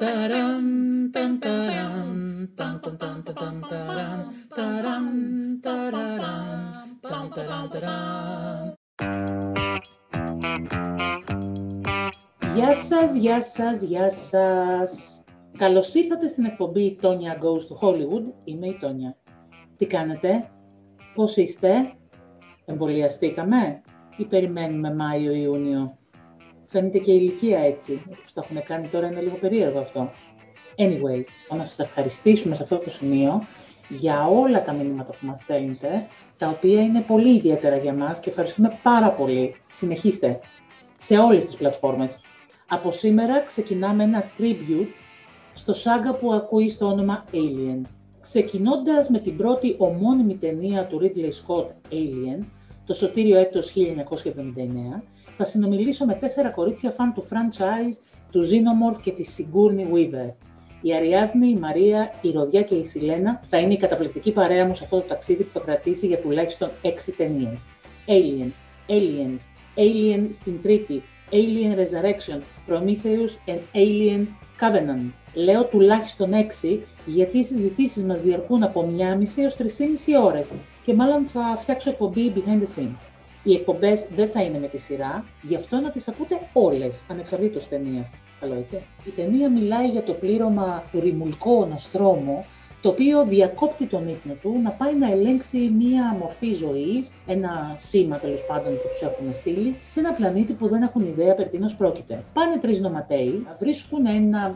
Γεια σας, γεια σας, γεια σας. Καλώς ήρθατε στην εκπομπή Τόνια Goes to Hollywood. Είμαι η Τόνια. Τι κάνετε, πώς είστε, εμβολιαστήκαμε ή περιμένουμε Μάιο-Ιούνιο? Φαίνεται και η ηλικία έτσι, όπως τα έχουν κάνει τώρα, είναι λίγο περίεργο αυτό. Anyway, να σας ευχαριστήσουμε σε αυτό το σημείο για όλα τα μηνύματα που μας στέλνετε, τα οποία είναι πολύ ιδιαίτερα για μας και ευχαριστούμε πάρα πολύ. Συνεχίστε σε όλες τις πλατφόρμες. Από σήμερα ξεκινάμε ένα tribute στο σάγκα που ακούει στο όνομα Alien. Ξεκινώντας με την πρώτη ομώνυμη ταινία του Ridley Scott, Alien, το σωτήριο έτος 1979, θα συνομιλήσω με 4 κορίτσια φαν του franchise, του Xenomorph και της Sigourney Weaver. Η Ariadne, η Μαρία, η Ροδιά και η Σιλένα θα είναι η καταπληκτική παρέα μου σε αυτό το ταξίδι που θα κρατήσει για τουλάχιστον 6 ταινίες. Alien, Aliens, Alien στην τρίτη, Alien Resurrection, Prometheus and Alien Covenant. Λέω τουλάχιστον 6, γιατί οι συζητήσεις μας διαρκούν από 1,5 έως 3,5 ώρες και μάλλον θα φτιάξω εκπομπή behind the scenes. Οι εκπομπές δεν θα είναι με τη σειρά, γι' αυτό να τις ακούτε όλες, ανεξαρτήτως ταινίας. Καλό έτσι. Η ταινία μιλάει για το πλήρωμα του ρημουλκό Νοστρόμο, το οποίο διακόπτει τον ύπνο του να πάει να ελέγξει μία μορφή ζωής, ένα σήμα τέλος πάντων που τους έχουν στείλει, σε ένα πλανήτη που δεν έχουν ιδέα περί τίνος πρόκειται. Πάνε 3 νοματέοι, βρίσκουν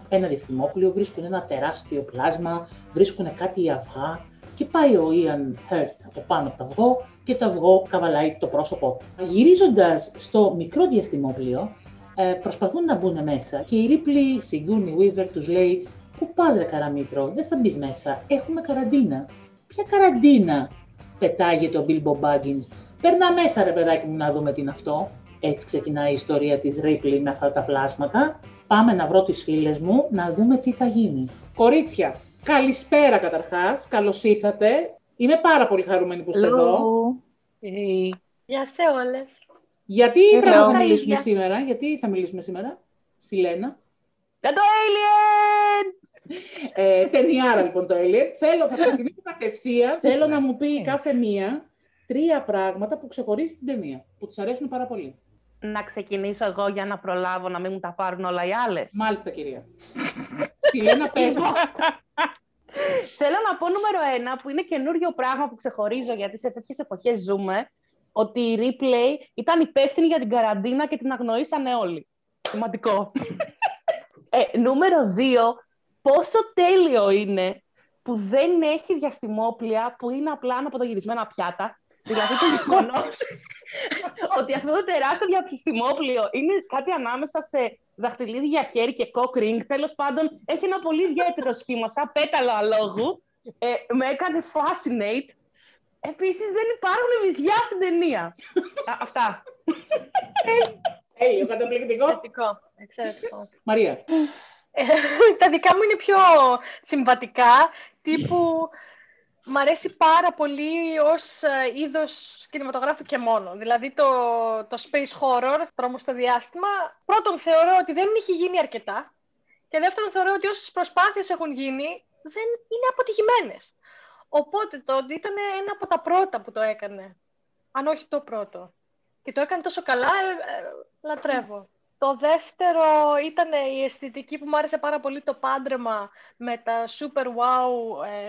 ένα διαστημόπλιο, βρίσκουν ένα τεράστιο πλάσμα, βρίσκουν κάτι αυγά. Και πάει ο Ian Holm από πάνω από το αυγό και το αυγό καβαλάει το πρόσωπό του. Γυρίζοντας στο μικρό διαστημόπλιο, προσπαθούν να μπουν μέσα και η Ripley, Sigourney Weaver, τους λέει «Πού πας ρε καραμήτρο, δεν θα μπεις μέσα, έχουμε καραντίνα». «Ποια καραντίνα?» πετάγεται ο Bilbo Baggins. «Περνά μέσα ρε παιδάκι μου να δούμε τι είναι αυτό». Έτσι ξεκινάει η ιστορία της Ripley με αυτά τα φλάσματα. «Πάμε να βρω τις φίλες μου, να δούμε τι θα γίνει». Κορίτσια! Καλησπέρα καταρχάς, καλώς ήρθατε. Είμαι πάρα πολύ χαρούμενη που είστε εδώ. Hey. Γεια σε όλες. Γιατί θα μιλήσουμε σήμερα, Σιλένα? Για το Alien! Ταινιάρα λοιπόν το Alien. Θα ξεκινήσω κατευθείαν. Θέλω να μου πει κάθε μία 3 πράγματα που ξεχωρίζει την ταινία, που της αρέσουν πάρα πολύ. Να ξεκινήσω εγώ για να προλάβω να μην μου τα πάρουν όλα οι άλλες. Μάλιστα κυρία. Σιλένα, πες μας. Θέλω να πω νούμερο 1, που είναι καινούριο πράγμα που ξεχωρίζω, γιατί σε τέτοιες εποχές ζούμε, ότι η Ripley ήταν υπεύθυνη για την καραντίνα και την αγνοήσανε όλοι. Σημαντικό. Νούμερο 2, πόσο τέλειο είναι που δεν έχει διαστημόπλια που είναι απλά αναποδογυρισμένα πιάτα. Δηλαδή το γεγονός ότι αυτό το τεράστιο διαστημόπλιο είναι κάτι ανάμεσα σε δαχτυλίδι για χέρι και κόκρινγκ. Τέλος πάντων, έχει ένα πολύ ιδιαίτερο σχήμα, σαν πέταλο αλόγου. Με έκανε fascinate. Επίσης, δεν υπάρχουν βυζιά στην ταινία. Αυτά. Τέλειο, καταπληκτικό. Εξαιρετικό. Μαρία. Τα δικά μου είναι πιο συμβατικά, τύπου... Μ' αρέσει πάρα πολύ ως είδος κινηματογράφου και μόνο. Δηλαδή το space horror, τρόμος στο διάστημα, πρώτον θεωρώ ότι δεν έχει γίνει αρκετά και δεύτερον θεωρώ ότι όσες προσπάθειες έχουν γίνει δεν είναι αποτυχημένες. Οπότε το ότι ήταν ένα από τα πρώτα που το έκανε, αν όχι το πρώτο. Και το έκανε τόσο καλά, λατρεύω. Το δεύτερο ήταν η αισθητική που μου άρεσε πάρα πολύ, το πάντρεμα με τα super wow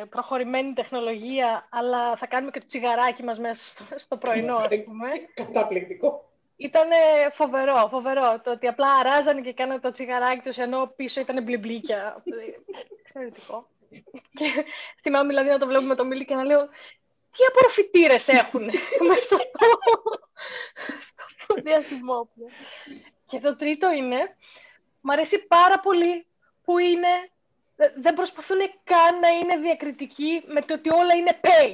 προχωρημένη τεχνολογία, αλλά θα κάνουμε και το τσιγαράκι μας μέσα στο πρωινό, ας πούμε. Καταπληκτικό. Ήταν φοβερό, το ότι απλά αράζανε και κάνανε το τσιγαράκι τους, ενώ πίσω ήταν μπλιμπλίκια. Εξαιρετικό. Και θυμάμαι δηλαδή να το βλέπω με το μίλι και να λέω «Τι απορροφητήρες έχουν μέσα στο διαστημόπλιο». Και το τρίτο είναι, μ' αρέσει πάρα πολύ που είναι, δεν προσπαθούν καν να είναι διακριτικοί με το ότι όλα είναι pay.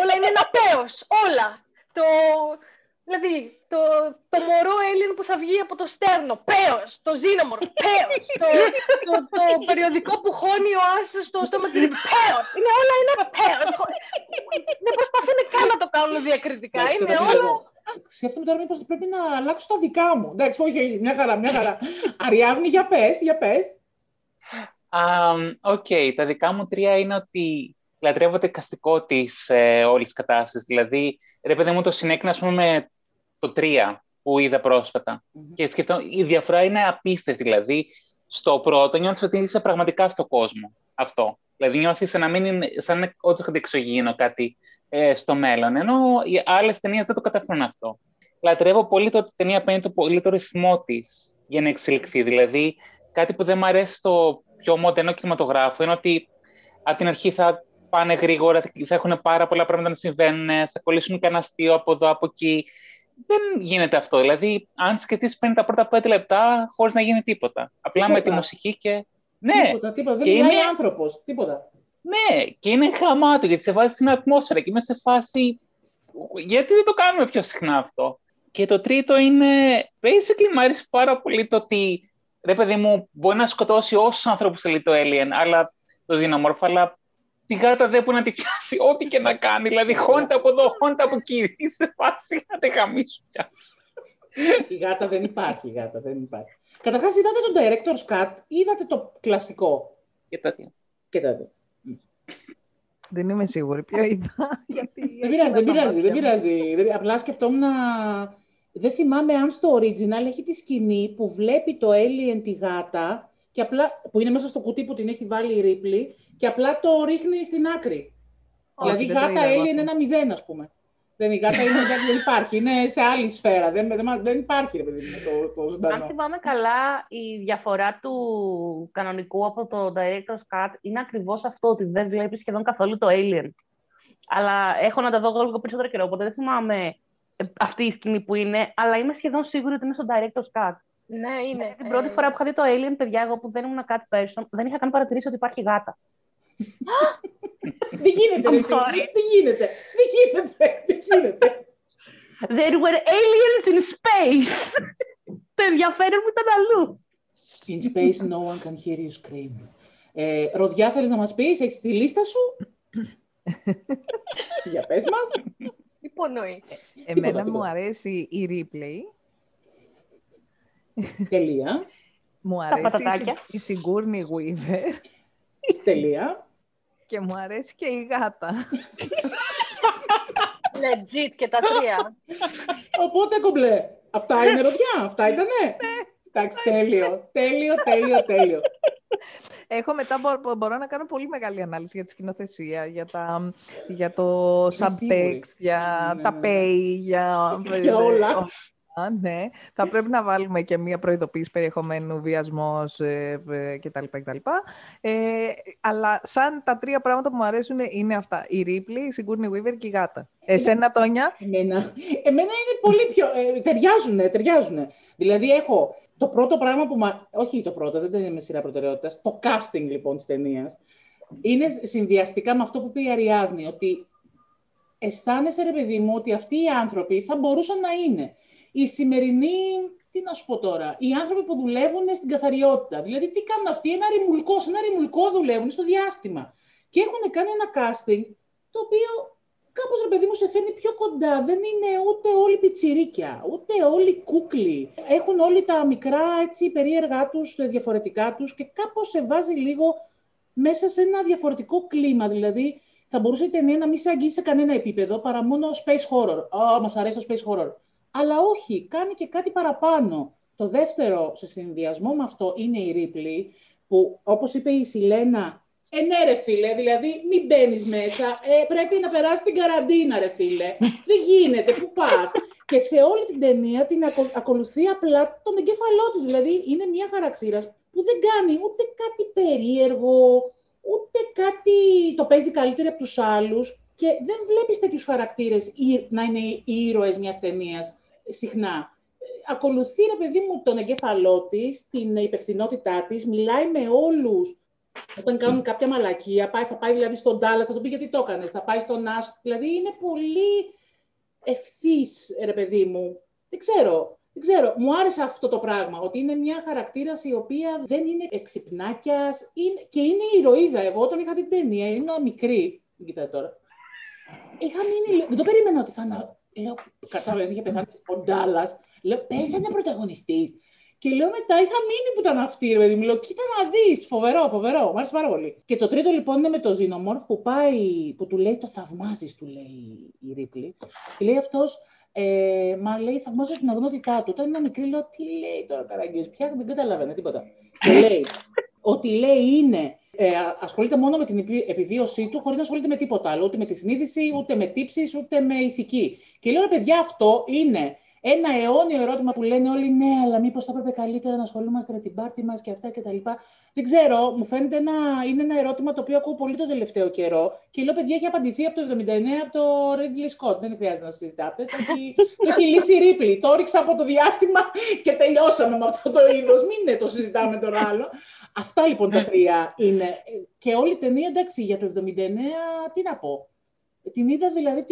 Όλα είναι ένα πέος, όλα. Δηλαδή, το μωρό Alien που θα βγει από το στέρνο, πέος, το Xenomorph, πέος, το περιοδικό που χώνει ο Άσος στο στόμα της, πέος. Είναι όλα ένα πέος. Δεν προσπαθούν καν να το κάνουν διακριτικά, είναι όλα... Σκέφτομαι τώρα μήπως πρέπει να αλλάξω τα δικά μου. Εντάξει, όχι, μια χαρά. Αριάδνη, για πες. Οκ, τα δικά μου τρία είναι ότι λατρεύω το εικαστικό της όλης της κατάστασης. Δηλαδή, ρε παιδί μου, το συνέκρινα, ας πούμε, με το 3 που είδα πρόσφατα. Mm-hmm. Και σκεφτώ, η διαφορά είναι απίστευτη. Δηλαδή, στο πρώτο νιώθεις ότι είσαι πραγματικά στον κόσμο. Αυτό. Δηλαδή, νιώθεις να μην είναι, σαν ότι έχετε εξωγήινο κάτι στο μέλλον. Ενώ οι άλλες ταινίες δεν το καταφέρουν αυτό. Λατρεύω πολύ το ότι η ταινία παίρνει πολύ το ρυθμό της για να εξελιχθεί. Δηλαδή, κάτι που δεν μου αρέσει στο πιο μοντενό κινηματογράφο είναι ότι από την αρχή θα πάνε γρήγορα, θα έχουν πάρα πολλά πράγματα να συμβαίνουν, θα κολλήσουν κανένα αστείο από εδώ, από εκεί. Δεν γίνεται αυτό. Δηλαδή, αν σκεφτείς, παίρνει τα πρώτα 5 λεπτά χωρίς να γίνει τίποτα. Απλά με τη μουσική και. Ναι, τίποτα. Δεν είναι άνθρωπος. Τίποτα. Ναι, και είναι χαμάτο γιατί σε βάζει στην ατμόσφαιρα και είμαστε σε φάση. Γιατί δεν το κάνουμε πιο συχνά αυτό. Και το τρίτο είναι. Basically, μου αρέσει πάρα πολύ το ότι. Ρε παιδί μου, μπορεί να σκοτώσει όσους ανθρώπους θέλει το Alien, αλλά το Xenomorph, αλλά τη γάτα δεν μπορεί να τη πιάσει, ό,τι και να κάνει. Δηλαδή, χώνεται από εδώ, χώνεται από εκεί. Είσαι φάση να τη χαμίσουν πια. Η γάτα δεν υπάρχει. Καταρχάς, είδατε τον director's cut ή είδατε το κλασικό? Κοιτάτε. Δεν είμαι σίγουρη ποιο είδα. Δεν πειράζει. Απλά σκεφτόμουν να. Δεν θυμάμαι αν στο original έχει τη σκηνή που βλέπει το Alien τη γάτα και απλά, που είναι μέσα στο κουτί που την έχει βάλει η Ripley και απλά το ρίχνει στην άκρη. Όχι, δηλαδή η γάτα Alien είναι 1-0, ας πούμε. Δεν, η γάτα είναι, δεν υπάρχει, είναι σε άλλη σφαίρα. Δεν υπάρχει, ρε παιδί, το ζωντανό. Αν θυμάμαι καλά, η διαφορά του κανονικού από το director's cut είναι ακριβώς αυτό, ότι δεν βλέπει σχεδόν καθόλου το Alien. Αλλά έχω να τα δω λίγο περισσότερο καιρό, οπότε δεν θυμάμαι αυτή η σκηνή που είναι, αλλά είμαι σχεδόν σίγουρη ότι είναι στο director's cut. Ναι, είναι. Δηλαδή, την πρώτη φορά που είχα δει το Alien, παιδιά, εγώ που δεν ήμουν κάτι person, δεν είχα καν παρατηρήσει ότι υπάρχει γάτα. Δεν γίνεται. There were aliens in space. Το ενδιαφέρον μου ήταν αλλού. In space no one can hear you scream. Ροδιά, θέλεις να μας πεις, έχεις τη λίστα σου? Για πες μας. Εμένα μου αρέσει η Ripley. Τελεία. Μου αρέσει η Sigourney Weaver. Τελεία. Και μου αρέσει και η γάτα. Legit και τα τρία. Οπότε κομπλέ. Αυτά είναι Ροδιά. Αυτά ήτανε. Εντάξει, τέλειο. Έχω μετά, μπορώ να κάνω πολύ μεγάλη ανάλυση για τη σκηνοθεσία, για το subtext, για τα pay, για όλα. Ναι. Θα πρέπει να βάλουμε και μία προειδοποίηση περιεχομένου, βιασμός κτλ. Αλλά σαν τα τρία πράγματα που μου αρέσουν είναι αυτά. Η Ripley, η Sigourney Weaver και η γάτα. Εσένα, Τόνια? Εμένα είναι πολύ πιο. Ταιριάζουνε. Δηλαδή, έχω το πρώτο πράγμα που. Όχι το πρώτο, δεν είναι με σειρά προτεραιότητας. Το casting λοιπόν της ταινίας είναι συνδυαστικά με αυτό που πει η Αριάδνη, ότι αισθάνεσαι, ρε παιδί μου, ότι αυτοί οι άνθρωποι θα μπορούσαν να είναι. Οι σημερινοί, τι να σου πω τώρα, οι άνθρωποι που δουλεύουν στην καθαριότητα. Δηλαδή, τι κάνουν αυτοί, σε ένα ρημουλκό δουλεύουν στο διάστημα. Και έχουν κάνει ένα casting, το οποίο κάπως, ρε παιδί μου, σε φαίνει πιο κοντά. Δεν είναι ούτε όλοι πιτσιρίκια, ούτε όλοι κούκλοι. Έχουν όλοι τα μικρά, έτσι, περίεργά τους, διαφορετικά τους και κάπως σε βάζει λίγο μέσα σε ένα διαφορετικό κλίμα. Δηλαδή, θα μπορούσε η ταινία να μην σε αγγίσει σε κανένα επίπεδο παρά μόνο space horror. Μας αρέσει το space horror. Αλλά όχι, κάνει και κάτι παραπάνω. Το δεύτερο, σε συνδυασμό με αυτό, είναι η Ripley, που όπως είπε η Σιλένα, ναι ρε φίλε, δηλαδή μην μπαίνεις μέσα, πρέπει να περάσεις την καραντίνα ρε φίλε, δεν γίνεται, πού πας. Και σε όλη την ταινία την ακολουθεί απλά τον εγκέφαλό της, δηλαδή είναι μια χαρακτήρας που δεν κάνει ούτε κάτι περίεργο, ούτε κάτι το παίζει καλύτερα από τους άλλους. Και δεν βλέπεις τέτοιους χαρακτήρες να είναι οι ήρωες μιας ταινίας συχνά. Ακολουθεί, ρε παιδί μου, τον εγκέφαλό της, την υπευθυνότητά της, μιλάει με όλους. Όταν κάνουν κάποια μαλακία, θα πάει δηλαδή στον Ντάλλας, θα του πει γιατί το έκανες, θα πάει στον Άστο. Δηλαδή είναι πολύ ευθύς, ρε παιδί μου. Δεν ξέρω. Μου άρεσε αυτό το πράγμα, ότι είναι μια χαρακτήρας η οποία δεν είναι εξυπνάκιας και είναι ηρωίδα. Εγώ όταν είχα την ταινία, ήμουν μικρή. Κοιτάξτε τώρα. Δεν το περίμενα ότι θα. Λέω, κατάλαβα, είχε πεθάνει ο Ντάλλας. Λέω, πες, θα είναι πρωταγωνιστής. Και λέω μετά, είχα μείνει που ήταν αυτή, ρε παιδί μου. Λέω, κοίτα να δεις. Φοβερό, φοβερό. Μ' άρεσε πάρα πολύ. Και το τρίτο λοιπόν είναι με το Xenomorph που πάει, που του λέει το θαυμάζεις, του λέει η Ρίπλη. Και λέει αυτός, μα λέει, θαυμάζω την αγνότητά του. Όταν ήμουν μικρή, λέω, τι λέει τώρα καραγκιός, πια δεν καταλαβαίνω τίποτα. Και λέει, ότι λέει είναι. Ασχολείται μόνο με την επιβίωσή του, χωρίς να ασχολείται με τίποτα άλλο. Ούτε με τη συνείδηση, ούτε με τύψεις, ούτε με ηθική. Και λέω, ρε παιδιά, αυτό είναι ένα αιώνιο ερώτημα που λένε όλοι, ναι, αλλά μήπως θα έπρεπε καλύτερα να ασχολούμαστε με την πάρτι μας και αυτά κτλ. Δεν ξέρω, μου φαίνεται είναι ένα ερώτημα το οποίο ακούω πολύ τον τελευταίο καιρό. Και λέω, παιδιά, έχει απαντηθεί από το 79 από το Ridley Scott. Δεν χρειάζεται να συζητάτε. Το έχει λύσει η Ripley. Το όριξα από το διάστημα και τελειώσαμε με αυτό το είδος. Μην το συζητάμε τώρα άλλο. Αυτά λοιπόν τα τρία είναι. Και όλη η ταινία, εντάξει, για το 79, τι να πω. Την είδα δηλαδή.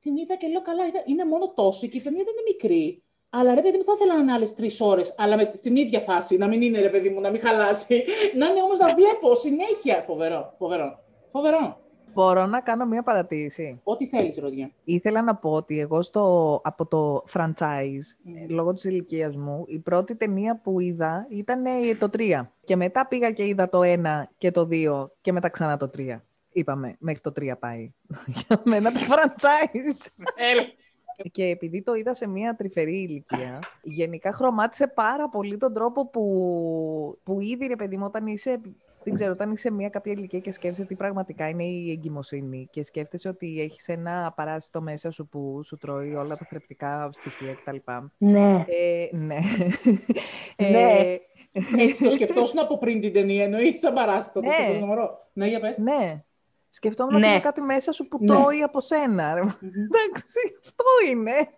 Την είδα και λέω καλά, είναι μόνο τόσο και η ταινία δεν είναι μικρή. Αλλά ρε παιδί μου, θα ήθελα να είναι άλλες 3 ώρες, αλλά στην ίδια φάση, να μην είναι ρε παιδί μου, να μην χαλάσει. Να είναι όμως να βλέπω συνέχεια. Φοβερό, φοβερό, φοβερό. Μπορώ να κάνω μία παρατήρηση. Ό,τι θέλεις, Ροδιά. Ήθελα να πω ότι εγώ από το franchise, λόγω της ηλικίας μου, η πρώτη ταινία που είδα ήταν το 3. Και μετά πήγα και είδα το 1 και το 2 και μετά ξανά το 3. Είπαμε, μέχρι το 3 πάει. Για μένα το franchise. Και επειδή το είδα σε μια τρυφερή ηλικία, γενικά χρωμάτισε πάρα πολύ τον τρόπο που ήδη, ρε παιδί μου, όταν είσαι, δεν ξέρω, όταν είσαι μια κάποια ηλικία και σκέφτεσαι τι πραγματικά είναι η εγκυμοσύνη και σκέφτεσαι ότι έχεις ένα παράσιτο μέσα σου που σου τρώει όλα τα θρεπτικά στοιχεία κτλ. Ναι. Ναι. Ναι. Έτσι το σκεφτόσουν από πριν την ταινία, εννοεί σαν παράστατο, το σκεφτόσουν. Ναι, για πες. Ναι. Σκεφτόμουν ότι είναι κάτι μέσα σου που τρώει από σένα. Εντάξει, αυτό είναι.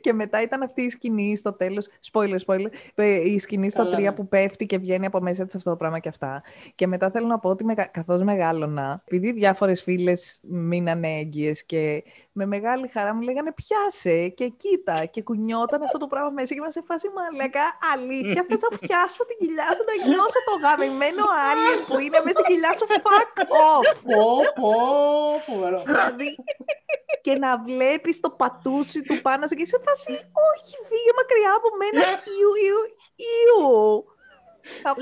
Και μετά ήταν αυτή η σκηνή στο τέλος. Spoiler, spoiler. Η σκηνή στο 3 που πέφτει και βγαίνει από μέσα της αυτό το πράγμα και αυτά. Και μετά θέλω να πω ότι καθώς μεγάλωνα, επειδή διάφορες φίλες μείνανε έγκυες και με μεγάλη χαρά μου λέγανε πιάσε και κοίτα και κουνιόταν αυτό το πράγμα μέσα και μας σε φάση μαλακά. Αλήθεια, θες να πιάσω την κοιλιά σου, να νιώσω το γαμημένο alien που είναι μέσα στην κοιλιά σου. Fuck off. Φοβερό. Και να βλέπεις το πατούσι του πάνω σου και σε φάση όχι, φύγε μακριά από μένα. Ιου, ιου, ιου.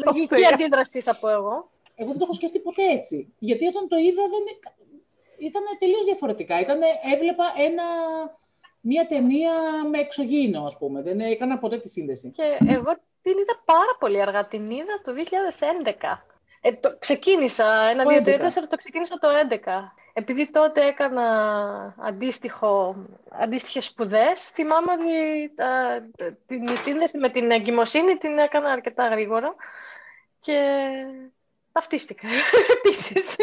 Λογική αντίδραση θα πω εγώ. Εγώ δεν το έχω σκεφτεί ποτέ έτσι. Γιατί όταν το είδα ήταν τελείως διαφορετικά. Έβλεπα μια ταινία με εξωγήινο, ας πούμε. Δεν έκανα ποτέ τη σύνδεση. Και εγώ την είδα πάρα πολύ αργά. Την είδα το 2011. Ξεκίνησα, 1, 2, 3, 4, το ξεκίνησα το 2011. Επειδή τότε έκανα αντίστοιχες σπουδές, θυμάμαι ότι την σύνδεση με την εγκυμοσύνη την έκανα αρκετά γρήγορα και ταυτίστηκα επίσης.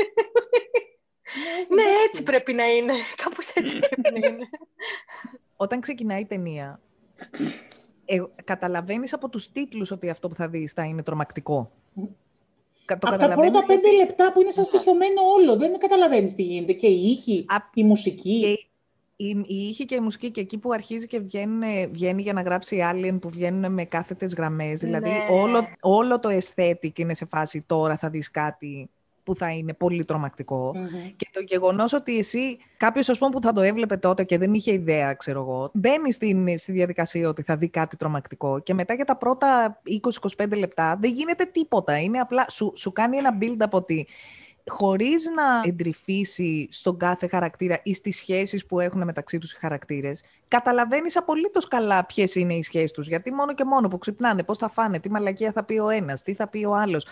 Ναι, έτσι πρέπει να είναι. Κάπως έτσι πρέπει να είναι. Όταν ξεκινάει η ταινία, καταλαβαίνεις από τους τίτλους ότι αυτό που θα δεις θα είναι τρομακτικό. Από τα πρώτα 5 λεπτά που είναι σαν στοιχειωμένο όλο, δεν καταλαβαίνεις τι γίνεται. Και οι ήχοι, η μουσική. Οι ήχοι και η μουσική, και εκεί που αρχίζει και βγαίνει για να γράψει Alien, που βγαίνουν με κάθετες γραμμές. Δηλαδή όλο το αισθέτικ είναι σε φάση τώρα θα δεις κάτι που θα είναι πολύ τρομακτικό. Και το γεγονός ότι εσύ, κάποιος ας πούμε που θα το έβλεπε τότε και δεν είχε ιδέα, ξέρω εγώ, μπαίνει στη διαδικασία ότι θα δει κάτι τρομακτικό και μετά για τα πρώτα 20-25 λεπτά δεν γίνεται τίποτα. Είναι απλά, σου κάνει ένα build-up ότι χωρίς να εντρυφήσει στον κάθε χαρακτήρα ή στις σχέσεις που έχουν μεταξύ τους οι χαρακτήρες, καταλαβαίνεις απολύτως καλά ποιες είναι οι σχέσεις τους. Γιατί μόνο και μόνο που ξυπνάνε, πώς θα φάνε, τι μαλακία θα πει ο ένας, τι θα πει ο άλλος,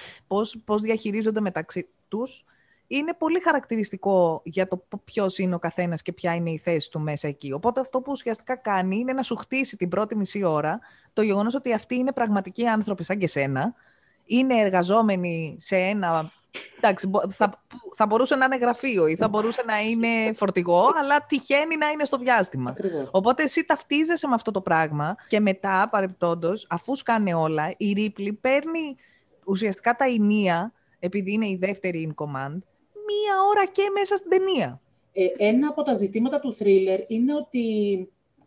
πώς διαχειρίζονται μεταξύ τους, είναι πολύ χαρακτηριστικό για το ποιος είναι ο καθένας και ποια είναι η θέση του μέσα εκεί. Οπότε αυτό που ουσιαστικά κάνει είναι να σου χτίσει την πρώτη μισή ώρα το γεγονός ότι αυτοί είναι πραγματικοί άνθρωποι σαν και σένα, είναι εργαζόμενοι σε ένα. Εντάξει, θα μπορούσε να είναι γραφείο ή θα μπορούσε να είναι φορτηγό, αλλά τυχαίνει να είναι στο διάστημα. Ακριβώς. Οπότε εσύ ταυτίζεσαι με αυτό το πράγμα και μετά, παρεπτόντως, αφού σκάνε όλα, η Ripley παίρνει ουσιαστικά τα ηνία, επειδή είναι η δεύτερη in command, 1 ώρα και μέσα στην ταινία. Ένα από τα ζητήματα του thriller είναι ότι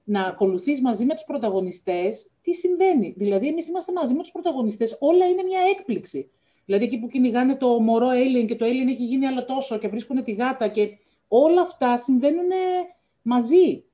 να ακολουθείς μαζί με τους πρωταγωνιστές τι συμβαίνει. Δηλαδή, εμείς είμαστε μαζί με τους πρωταγωνιστές, όλα είναι μια έκπληξη. Δηλαδή εκεί που κυνηγάνε το μωρό Alien και το Alien έχει γίνει άλλο τόσο και βρίσκουν τη γάτα και όλα αυτά συμβαίνουν μαζί.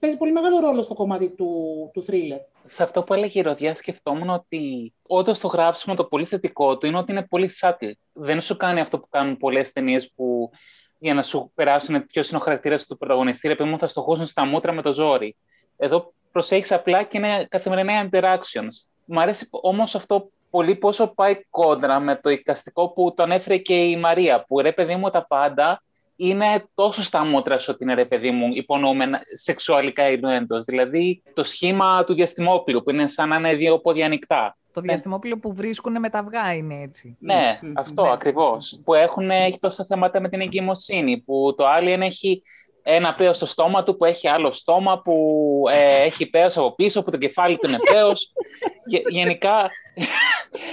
Παίζει πολύ μεγάλο ρόλο στο κομμάτι του thriller. σε αυτό που έλεγε η Ροδιά, σκεφτόμουν ότι όντως το γράψιμο το πολύ θετικό του είναι ότι είναι πολύ subtle. Δεν σου κάνει αυτό που κάνουν πολλές ταινίες που για να σου περάσουν ποιος είναι ο χαρακτήρας του πρωταγωνιστή, επειδή μου θα στοχώσουν στα μούτρα με το ζόρι. Εδώ προσέχεις απλά και είναι καθημερινά interactions. Μ' αρέσει όμως αυτό πολύ πόσο πάει κόντρα με το εικαστικό που τον έφερε και η Μαρία, που ρε παιδί μου τα πάντα είναι τόσο στα μούτρα σου ότι είναι ρε παιδί μου υπονοούμενα σεξουαλικά ειρνουέντος. Δηλαδή το σχήμα του διαστημόπλου που είναι σαν να είναι δύο πόδια ανοιχτά. Το διαστημόπλιο που βρίσκουν με τα αυγά είναι έτσι. Ναι, αυτό ναι. Ακριβώς. Που έχει τόσα θέματα με την εγκυμοσύνη, που το Alien έχει ένα πέος στο στόμα του, που έχει άλλο στόμα, που έχει πέος από πίσω, που το κεφάλι του είναι πέος. Γενικά,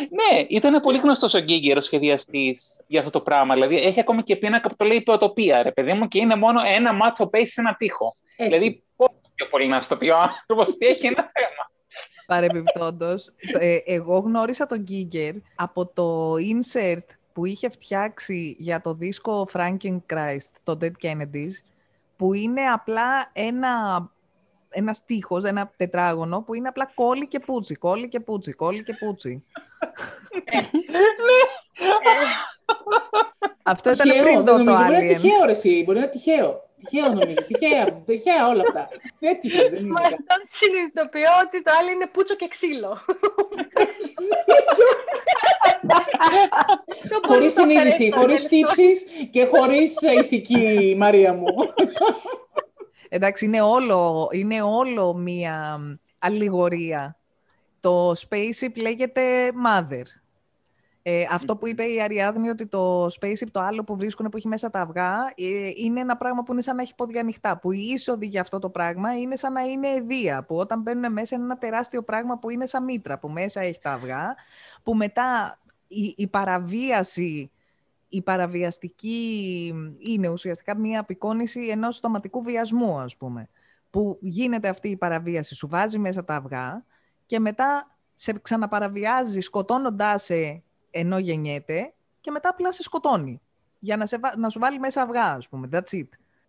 ναι, ήταν πολύ γνωστός ο Γκίγκερ, ο σχεδιαστής για αυτό το πράγμα. Δηλαδή, έχει ακόμη και πίνακα που το λέει υπεοτοπία, ρε παιδί μου, και είναι μόνο ένα μάτσο πέι σε ένα τοίχο. Έτσι. Δηλαδή, πόσο πιο πολύ να στο πει ο άνθρωπος τι έχει ένα θέμα. Παρεμπιπτόντως, εγώ γνώρισα τον Γκίγκερ από το insert που είχε φτιάξει για το δίσκο Frankenchrist, το Dead Kennedys, που είναι απλά ένα στίχος, ένα τετράγωνο, που είναι απλά κόλλη και πούτσι, κόλλη και πούτσι, κόλλη και πούτσι. Αυτό ήταν πριν το Alien. Νομίζω μπορεί να είναι τυχαίο, ρε εσύ, μπορεί να είναι τυχαίο. Τυχαίο νομίζω, τυχαία όλα αυτά. Δεν τυχαίο, δεν είναι. Μα δεν συνειδητοποιώ ότι το Alien είναι πούτσο και ξύλο. Χωρίς συνείδηση, χωρίς τύψεις και χωρίς ηθική, Μαρία μου. Εντάξει, είναι όλο μία αλληγορία. Το spaceship λέγεται mother. Αυτό που είπε η Αριάδνη, ότι το spaceship, το άλλο που βρίσκουν που έχει μέσα τα αυγά, είναι ένα πράγμα που είναι σαν να έχει πόδια ανοιχτά. Που η είσοδη για αυτό το πράγμα είναι σαν να είναι αιδεία. Που όταν μπαίνουν μέσα είναι ένα τεράστιο πράγμα που είναι σαν μήτρα, που μέσα έχει τα αυγά. Που μετά η παραβιαστική είναι ουσιαστικά μια απεικόνηση ενός στοματικού βιασμού, ας πούμε. Που γίνεται αυτή η παραβίαση, σου βάζει μέσα τα αυγά και μετά σε ξαναπαραβιάζει σκοτώνοντάς σε ενώ γεννιέται και μετά απλά σε σκοτώνει για να σου βάλει μέσα αυγά, ας πούμε. That's it.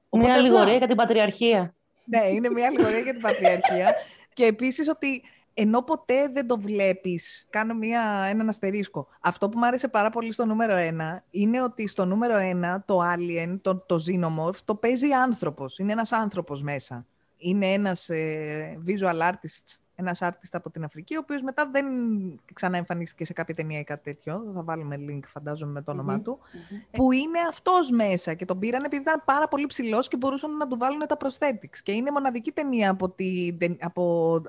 Οπότε, μια αλληγορία για την πατριαρχία. Ναι, είναι μια αλληγορία για την πατριαρχία. Και επίσης ότι ενώ ποτέ δεν το βλέπεις, κάνω έναν αστερίσκο. Αυτό που μου άρεσε πάρα πολύ στο νούμερο 1 είναι ότι στο νούμερο 1 το Alien, το Xenomorph, το παίζει άνθρωπος. Είναι ένας άνθρωπος μέσα. Είναι ένας visual artist, ένας artist από την Αφρική, ο οποίος μετά δεν ξαναεμφανίστηκε σε κάποια ταινία ή κάτι τέτοιο. Θα βάλουμε link, φαντάζομαι, με το όνομά του. Που είναι αυτός μέσα και τον πήραν επειδή ήταν πάρα πολύ ψηλός και μπορούσαν να του βάλουν τα prosthetics. Και είναι μοναδική ταινία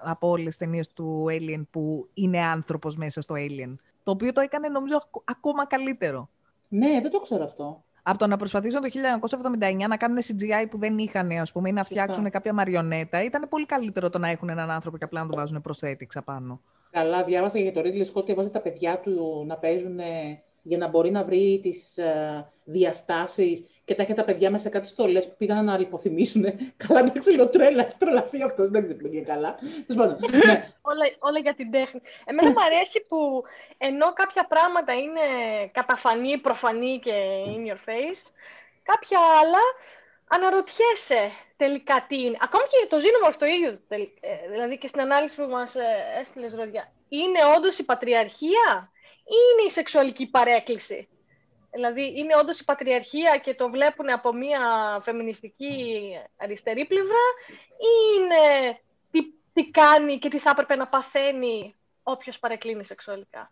από όλες τις ταινίες του Alien που είναι άνθρωπος μέσα στο Alien. Το οποίο το έκανε, νομίζω, ακόμα καλύτερο. Ναι, δεν το ξέρω αυτό. Από το να προσπαθήσουν το 1979 να κάνουν CGI που δεν είχαν, ας πούμε, ή να φτιάξουν κάποια μαριονέτα, ήταν πολύ καλύτερο το να έχουν έναν άνθρωπο και απλά να του βάζουν προσθέτηξα πάνω. Καλά, διάβασα για το Ridley Scott και βάζει τα παιδιά του να παίζουν για να μπορεί να βρει τις διαστάσεις και τα έχει τα παιδιά μέσα σε κάτι στολές που πήγαν να λιποθυμίσουν. Καλά, εντάξει, λοτρέλα, τρελαθεί αυτός, εντάξει, δεν πήγε καλά. Όλα για την τέχνη. Εμένα μου αρέσει που ενώ κάποια πράγματα είναι καταφανή, προφανή και in your face, κάποια άλλα αναρωτιέσαι τελικά τι είναι. Ακόμη και το Xenomorph το ίδιο, δηλαδή και στην ανάλυση που μας έστειλες, Ροδιά. Είναι όντως η πατριαρχία? Είναι η σεξουαλική παρέκκληση. Δηλαδή, είναι όντως η πατριαρχία και το βλέπουν από μια φεμινιστική αριστερή πλευρά, ή είναι τι κάνει και τι θα έπρεπε να παθαίνει όποιος παρεκκλίνει σεξουαλικά.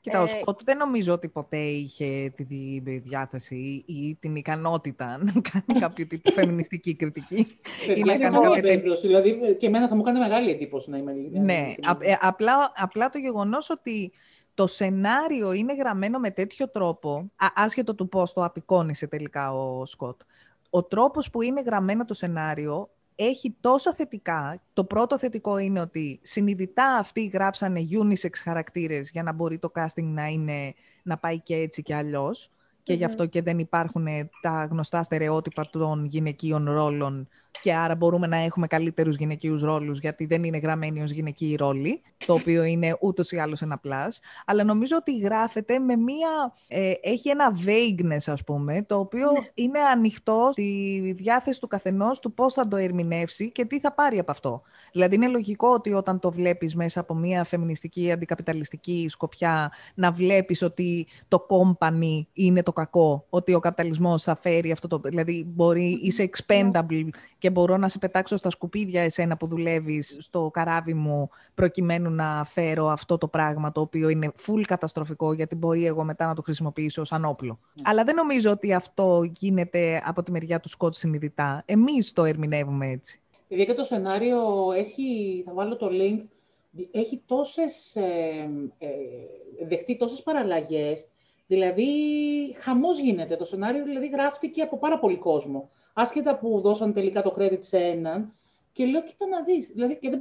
Κοίτα, ο Σκότ δεν νομίζω ότι ποτέ είχε τη διάθεση ή την ικανότητα να κάνει κάποιο τύπου φεμινιστική κριτική. Δηλαδή, και εμένα θα μου κάνει μεγάλη εντύπωση να είμαι ειλικρινής. Ναι, απλά το γεγονός ότι το σενάριο είναι γραμμένο με τέτοιο τρόπο, άσχετο του πώς το απεικόνισε τελικά ο Σκοτ. Ο τρόπος που είναι γραμμένο το σενάριο έχει τόσα θετικά. Το πρώτο θετικό είναι ότι συνειδητά αυτοί γράψανε unisex χαρακτήρες για να μπορεί το casting να πάει και έτσι και αλλιώς. Και γι' αυτό και δεν υπάρχουν τα γνωστά στερεότυπα των γυναικείων ρόλων και άρα μπορούμε να έχουμε καλύτερους γυναικείους ρόλους, γιατί δεν είναι γραμμένοι ως γυναικοί ρόλοι, το οποίο είναι ούτως ή άλλως ένα plus. Αλλά νομίζω ότι γράφεται με μία... έχει ένα vagueness, ας πούμε, το οποίο είναι ανοιχτό στη διάθεση του καθενός, του πώς θα το ερμηνεύσει και τι θα πάρει από αυτό. Δηλαδή είναι λογικό ότι όταν το βλέπεις μέσα από μία φεμινιστική, αντικαπιταλιστική σκοπιά, να βλέπεις ότι το company είναι το κακό, ότι ο καπιταλισμός θα φέρει αυτό το... Δηλαδή μπορεί, είσαι expendable και μπορώ να σε πετάξω στα σκουπίδια εσένα που δουλεύεις στο καράβι μου προκειμένου να φέρω αυτό το πράγμα, το οποίο είναι full καταστροφικό, γιατί μπορεί εγώ μετά να το χρησιμοποιήσω σαν όπλο. Mm. Αλλά δεν νομίζω ότι αυτό γίνεται από τη μεριά του Σκοτ συνειδητά. Εμείς το ερμηνεύουμε έτσι. Παιδιά, και το σενάριο έχει, θα βάλω το link, έχει τόσες, δεχτεί τόσες παραλλαγές. Δηλαδή, χαμός γίνεται. Το σενάριο δηλαδή γράφτηκε από πάρα πολύ κόσμο. Άσχετα που δώσαν τελικά το credit σε έναν. Και λέω, κοίτα να δεις. Δηλαδή, και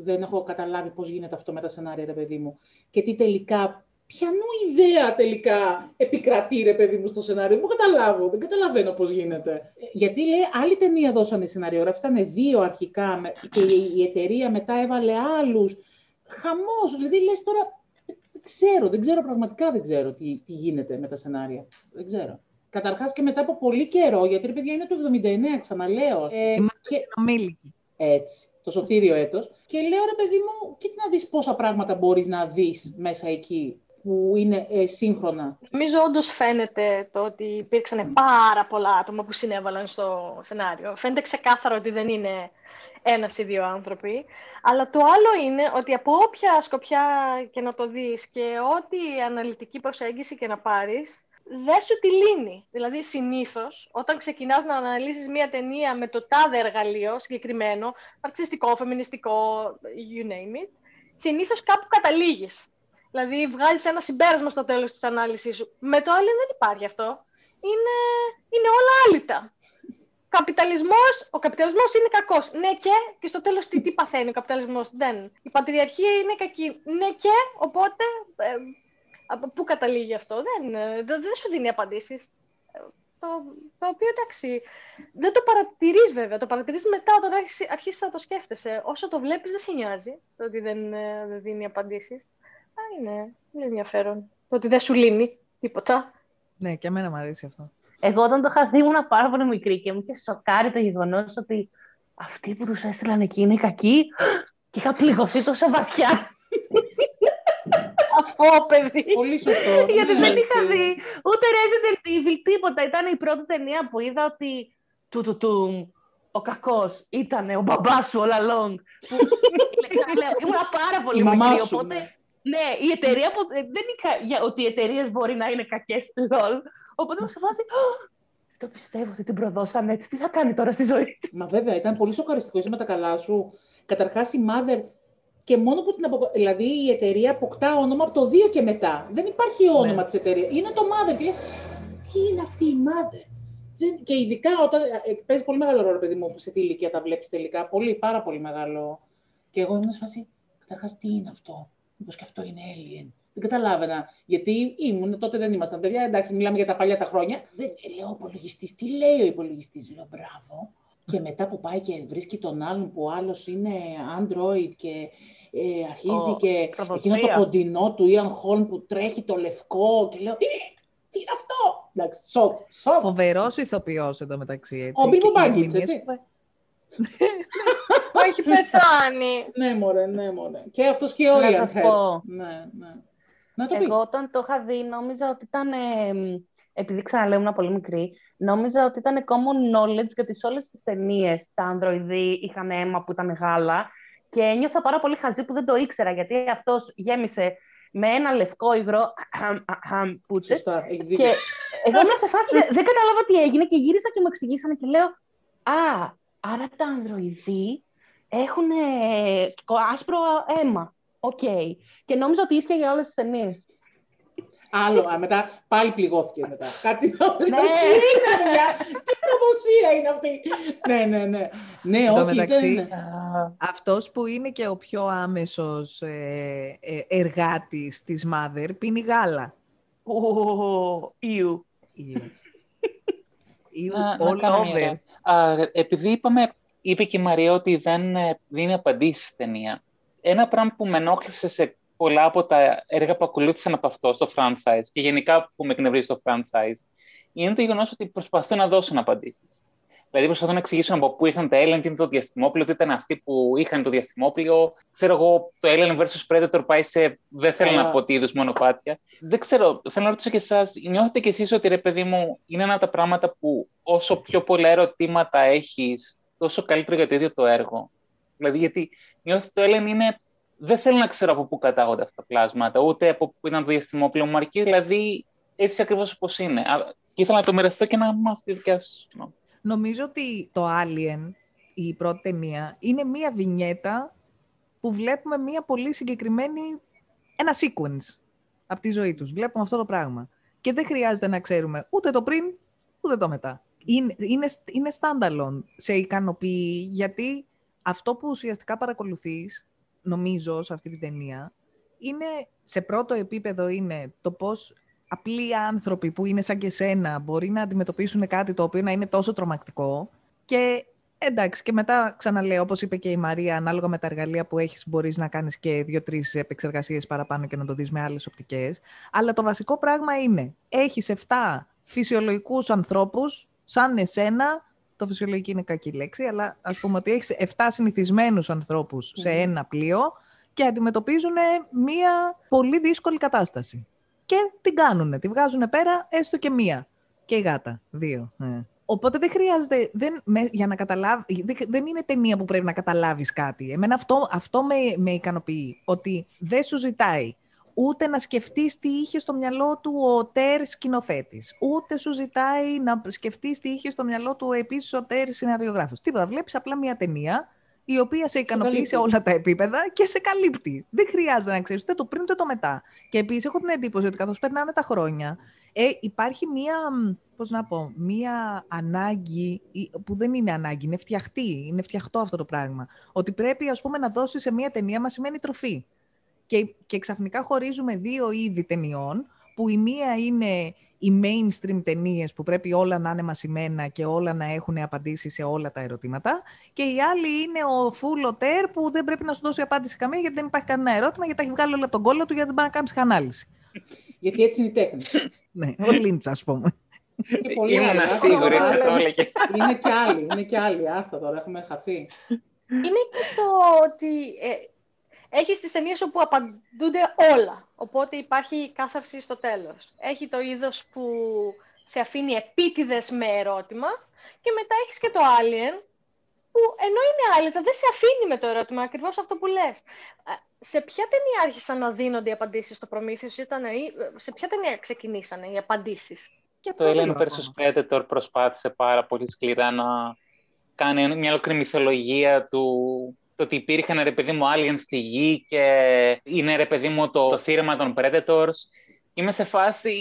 δεν έχω καταλάβει πώς γίνεται αυτό με τα σενάρια, ρε παιδί μου. Και τι τελικά, ποιανού ιδέα τελικά επικρατεί, ρε παιδί μου, στο σενάριο. Δεν καταλάβω, δεν καταλαβαίνω πώς γίνεται. Γιατί, λέει, άλλη ταινία δώσανε οι σεναριογράφοι. Ήταν δύο αρχικά και η εταιρεία μετά έβαλε άλλους. Χαμός, δηλαδή λες τώρα... Δεν ξέρω πραγματικά τι γίνεται με τα σενάρια. Δεν ξέρω. Καταρχάς και μετά από πολύ καιρό, γιατί ρε παιδιά είναι το 79, ξαναλέω. Είμαστε συνομήλικοι. Έτσι, το σωτήριο έτος. Και λέω, ρε παιδί μου, κοίτα να δεις πόσα πράγματα μπορείς να δεις μέσα εκεί που είναι σύγχρονα. Νομίζω όντως φαίνεται το ότι υπήρξαν πάρα πολλά άτομα που συνέβαλαν στο σενάριο. Φαίνεται ξεκάθαρο ότι δεν είναι ένας ή δύο άνθρωποι. Αλλά το άλλο είναι ότι από όποια σκοπιά και να το δεις και ό,τι αναλυτική προσέγγιση και να πάρεις, δεν σου τη λύνει. Δηλαδή, συνήθως, όταν ξεκινάς να αναλύσεις μία ταινία με το τάδε εργαλείο συγκεκριμένο, μαρξιστικό, φεμινιστικό, you name it, συνήθως κάπου καταλήγεις. Δηλαδή, βγάζεις ένα συμπέρασμα στο τέλος της ανάλυσης σου. Με το Alien δεν υπάρχει αυτό. Είναι όλα άλυτα. Ο καπιταλισμός είναι κακός. Ναι και στο τέλος τι παθαίνει ο καπιταλισμός. Δεν. Η πατριαρχία είναι κακή. Ναι και, οπότε, πού καταλήγει αυτό. Δεν σου δίνει απαντήσεις. Το οποίο, εντάξει, δεν το παρατηρείς βέβαια. Το παρατηρείς μετά όταν αρχίσεις να το σκέφτεσαι. Όσο το βλέπεις δεν σε νοιάζει το ότι δεν δίνει απαντήσεις. Είναι ενδιαφέρον. Το ότι δεν σου λύνει τίποτα. Ναι, και εμένα μου αρέσει αυτό. Εγώ όταν το είχα δει ήμουν πάρα πολύ μικρή και μου είχε σοκάρει το γεγονός ότι αυτοί που τους έστειλαν εκεί είναι κακοί και είχα πληγωθεί τόσο βαθιά. Αυτό, παιδί. Πολύ σωστό. Γιατί δεν είχα δει ούτε Resident Evil, τίποτα. Ήταν η πρώτη ταινία που είδα ότι ο κακός ήταν ο μπαμπάς σου all along. Ήμουν πάρα πολύ μικρή, οπότε... Ναι, η εταιρεία που... δεν είχα ότι οι εταιρείες μπορεί να είναι κακές, lol. Οπότε μας βάζει, το πιστεύω ότι την προδώσαν έτσι, τι θα κάνει τώρα στη ζωή της. Μα βέβαια, ήταν πολύ σοκαριστικό, είσαι με τα καλά σου. Καταρχάς η Mother, και μόνο που την δηλαδή η εταιρεία αποκτά όνομα από το 2 και μετά. Δεν υπάρχει όνομα της εταιρείας. Είναι το Mother και λες, τι είναι αυτή η Mother. Και ειδικά όταν παίζει πολύ μεγάλο ρόλο, παιδί μου, σε τι ηλικία τα βλέπεις τελικά. Πολύ, πάρα πολύ μεγάλο. Και εγώ ήμουν σε φάση, καταρχάς τι είναι αυτό. Μήπως και αυτό είναι Alien. Δεν καταλάβαινα. Γιατί ήμουν, τότε δεν ήμασταν παιδιά. Εντάξει, μιλάμε για τα παλιά τα χρόνια. Δεν λέω ο υπολογιστής. Τι λέει ο υπολογιστής, λέω μπράβο. Και μετά που πάει και βρίσκει τον άλλον που άλλος είναι Android και αρχίζει και εκείνο το κοντινό του Ian Holm που τρέχει το λευκό και λέω τι είναι αυτό. Εντάξει, σοκ. Φοβερός ηθοποιός εντωμεταξύ, έτσι. Ο Bilbo Baggins, έτσι. Έχει πεθάνει. Ναι, μωρέ. Και αυτός και ο Ian Holm. Ναι. Να το πεις. Εγώ όταν το είχα δει νόμιζα ότι ήταν, επειδή ξαναλέω ήμουν πολύ μικρή, νόμιζα ότι ήταν common knowledge γιατί σε όλες τις ταινίες τα ανδροειδή είχαν αίμα που ήταν γάλα και ένιωθα πάρα πολύ χαζή που δεν το ήξερα γιατί αυτός γέμισε με ένα λευκό υγρό πούτσες και εγώ ήμουν σε φάση δεν κατάλαβα τι έγινε και γύρισα και μου εξηγήσανε και λέω άρα τα ανδροειδή έχουν άσπρο αίμα. Okay. Και νόμιζα ότι ίσχυε για όλες τις ταινίες. Άλλο, μετά πάλι πληγώθηκε μετά. Κάτι νόμιζα. Τι προδοσία είναι αυτή. Ναι. Ναι, όχι, δεν. Αυτός που είναι και ο πιο άμεσος εργάτης της Mother πίνει γάλα. Ιου. All over. Επειδή είπε και η Μαρία ότι δεν δίνει απαντήσεις στην ταινία, ένα πράγμα που με ενόχλησε σε πολλά από τα έργα που ακολούθησαν από αυτό στο franchise και γενικά που με εκνευρίζει στο franchise, είναι το γεγονός ότι προσπαθούν να δώσουν απαντήσεις. Δηλαδή, προσπαθούν να εξηγήσουν από πού ήρθαν τα Alien, τι είναι το διαστημόπλαιο, τι ήταν αυτοί που είχαν το διαστημόπλαιο. Ξέρω εγώ, το Alien vs. Predator πάει σε. Δεν θέλω να πω τι είδους μονοπάτια. Δεν ξέρω, θέλω να ρωτήσω και εσάς, νιώθετε κι εσείς ότι ρε παιδί μου, είναι ένα από τα πράγματα που όσο πιο πολλά ερωτήματα έχεις, τόσο καλύτερο για το ίδιο το έργο? Δηλαδή, γιατί νιώθω το Alien είναι. Δεν θέλω να ξέρω από πού κατάγονται αυτά τα πλάσματα, ούτε από πού ήταν το διαστημόπλαιο. Μου αρκεί δηλαδή έτσι ακριβώς όπως είναι. Και ήθελα να το μοιραστώ και να μάθω τη δικιά σας. Νομίζω ότι το Alien, η πρώτη ταινία, είναι μία βινιέτα που βλέπουμε μία πολύ συγκεκριμένη, ένα sequence από τη ζωή τους. Βλέπουμε αυτό το πράγμα. Και δεν χρειάζεται να ξέρουμε ούτε το πριν, ούτε το μετά. Είναι standalone, σε ικανοποιεί, γιατί αυτό που ουσιαστικά παρακολουθείς, νομίζω, σε αυτή την ταινία, είναι σε πρώτο επίπεδο είναι το πώς απλοί άνθρωποι που είναι σαν και σένα μπορεί να αντιμετωπίσουν κάτι το οποίο να είναι τόσο τρομακτικό. Και εντάξει, και μετά ξαναλέω, όπως είπε και η Μαρία, ανάλογα με τα εργαλεία που έχεις, μπορείς να κάνεις και 2-3 επεξεργασίες παραπάνω και να το δεις με άλλες οπτικές. Αλλά το βασικό πράγμα είναι, έχεις 7 φυσιολογικούς ανθρώπους, σαν εσένα. Το φυσιολογική είναι κακή λέξη, αλλά ας πούμε ότι έχεις 7 συνηθισμένους ανθρώπους σε ένα πλοίο και αντιμετωπίζουν μία πολύ δύσκολη κατάσταση. Και την κάνουνε, τη βγάζουνε πέρα, έστω και μία. Και η γάτα, 2. Οπότε δεν χρειάζεται, για να καταλάβει, δεν είναι ταινία που πρέπει να καταλάβεις κάτι. Εμένα αυτό με ικανοποιεί, ότι δεν σου ζητάει ούτε να σκεφτείς τι είχε στο μυαλό του ο τέρ σκηνοθέτης, ούτε σου ζητάει να σκεφτείς τι είχε στο μυαλό του επίσης ο τέρ σεναριογράφος. Τίποτα, βλέπεις απλά μια ταινία η οποία σε ικανοποιεί σε όλα τα επίπεδα και σε καλύπτει. Δεν χρειάζεται να ξέρεις ούτε το πριν ούτε το μετά. Και επίσης έχω την εντύπωση ότι καθώς περνάνε τα χρόνια, υπάρχει μία ανάγκη που δεν είναι ανάγκη, είναι φτιαχτή, είναι φτιαχτό αυτό το πράγμα. Ότι πρέπει, ας πούμε, να δώσεις σε μια ταινία μας σημαίνει τροφή. Και ξαφνικά χωρίζουμε 2 είδη ταινιών, που η μία είναι οι mainstream ταινίες που πρέπει όλα να είναι μασημένα και όλα να έχουν απαντήσει σε όλα τα ερωτήματα, και η άλλη είναι ο φουλοτέρ που δεν πρέπει να σου δώσει απάντηση καμία, γιατί δεν υπάρχει κανένα ερώτημα, γιατί τα έχει βγάλει όλα από τον κόλλο του, γιατί δεν πάει να κάνει ψυχανάλυση. Γιατί έτσι είναι η τέχνη. Ναι, ο Λιντς, ας πούμε. Και πολύ άλλα. Σίγουρη, είναι και άλλοι. Άστα τώρα, έχουμε χαθεί. Είναι και το ότι. Έχεις τις ταινίες όπου απαντούνται όλα, οπότε υπάρχει κάθαρση στο τέλος. Έχει το είδος που σε αφήνει επίτηδες με ερώτημα, και μετά έχεις και το Alien, που ενώ είναι άλετα, δεν σε αφήνει με το ερώτημα, ακριβώς αυτό που λες. Σε ποια ταινία άρχισαν να δίνονται οι απαντήσεις στο Προμήθειος, σε ποια ταινία ξεκινήσανε οι απαντήσεις? Το Alien vs. Predator προσπάθησε πάρα πολύ σκληρά να κάνει μια ολόκληρη μυθολογία του. Το ότι υπήρχαν, ρε παιδί μου, aliens στη γη και είναι, ρε παιδί μου, το θύραμα των Predators. Είμαι σε φάση.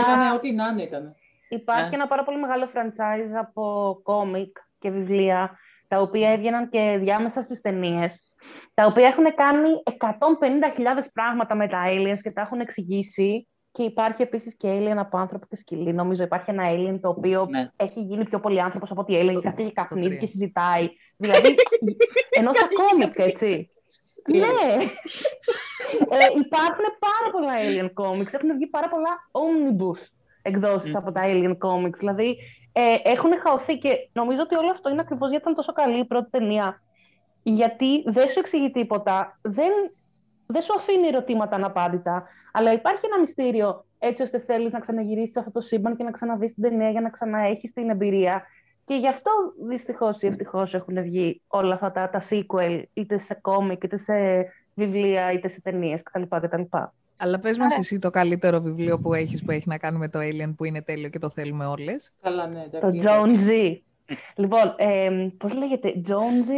Ήταν ό,τι να ήταν. Υπάρχει ένα πάρα πολύ μεγάλο franchise από κόμικ και βιβλία, τα οποία έβγαιναν και διάμεσα στις ταινίες, τα οποία έχουν κάνει 150.000 πράγματα με τα aliens και τα έχουν εξηγήσει. Και υπάρχει επίσης και Alien από άνθρωπο και σκυλή. Νομίζω υπάρχει ένα Alien το οποίο έχει γίνει πιο πολύ άνθρωπος από ό,τι Alien. Καθώς καπνίζει και συζητάει. Δηλαδή, ενώ τα κόμικ, έτσι. Ναι. Υπάρχουν πάρα πολλά Alien comics. Έχουν βγει πάρα πολλά omnibus εκδόσεις από τα Alien comics. Δηλαδή, έχουν χαωθεί, και νομίζω ότι όλο αυτό είναι ακριβώς γιατί ήταν τόσο καλή η πρώτη ταινία. Γιατί δεν σου εξηγεί τίποτα, δεν σου αφήνει ερωτήματα αναπάντητα, αλλά υπάρχει ένα μυστήριο, έτσι ώστε θέλεις να ξαναγυρίσεις αυτό το σύμπαν και να ξαναδείς την ταινία για να ξαναέχεις την εμπειρία. Και γι' αυτό δυστυχώς ή ευτυχώς έχουν βγει όλα αυτά τα sequel, είτε σε κόμικ, είτε σε βιβλία, είτε σε ταινίες κτλ. Αλλά πες μας εσύ το καλύτερο βιβλίο που έχεις που έχει να κάνει με το Alien, που είναι τέλειο και το θέλουμε όλες. Καλά, ναι, εντάξει. Το John G. Λοιπόν, πώς λέγεται, John G.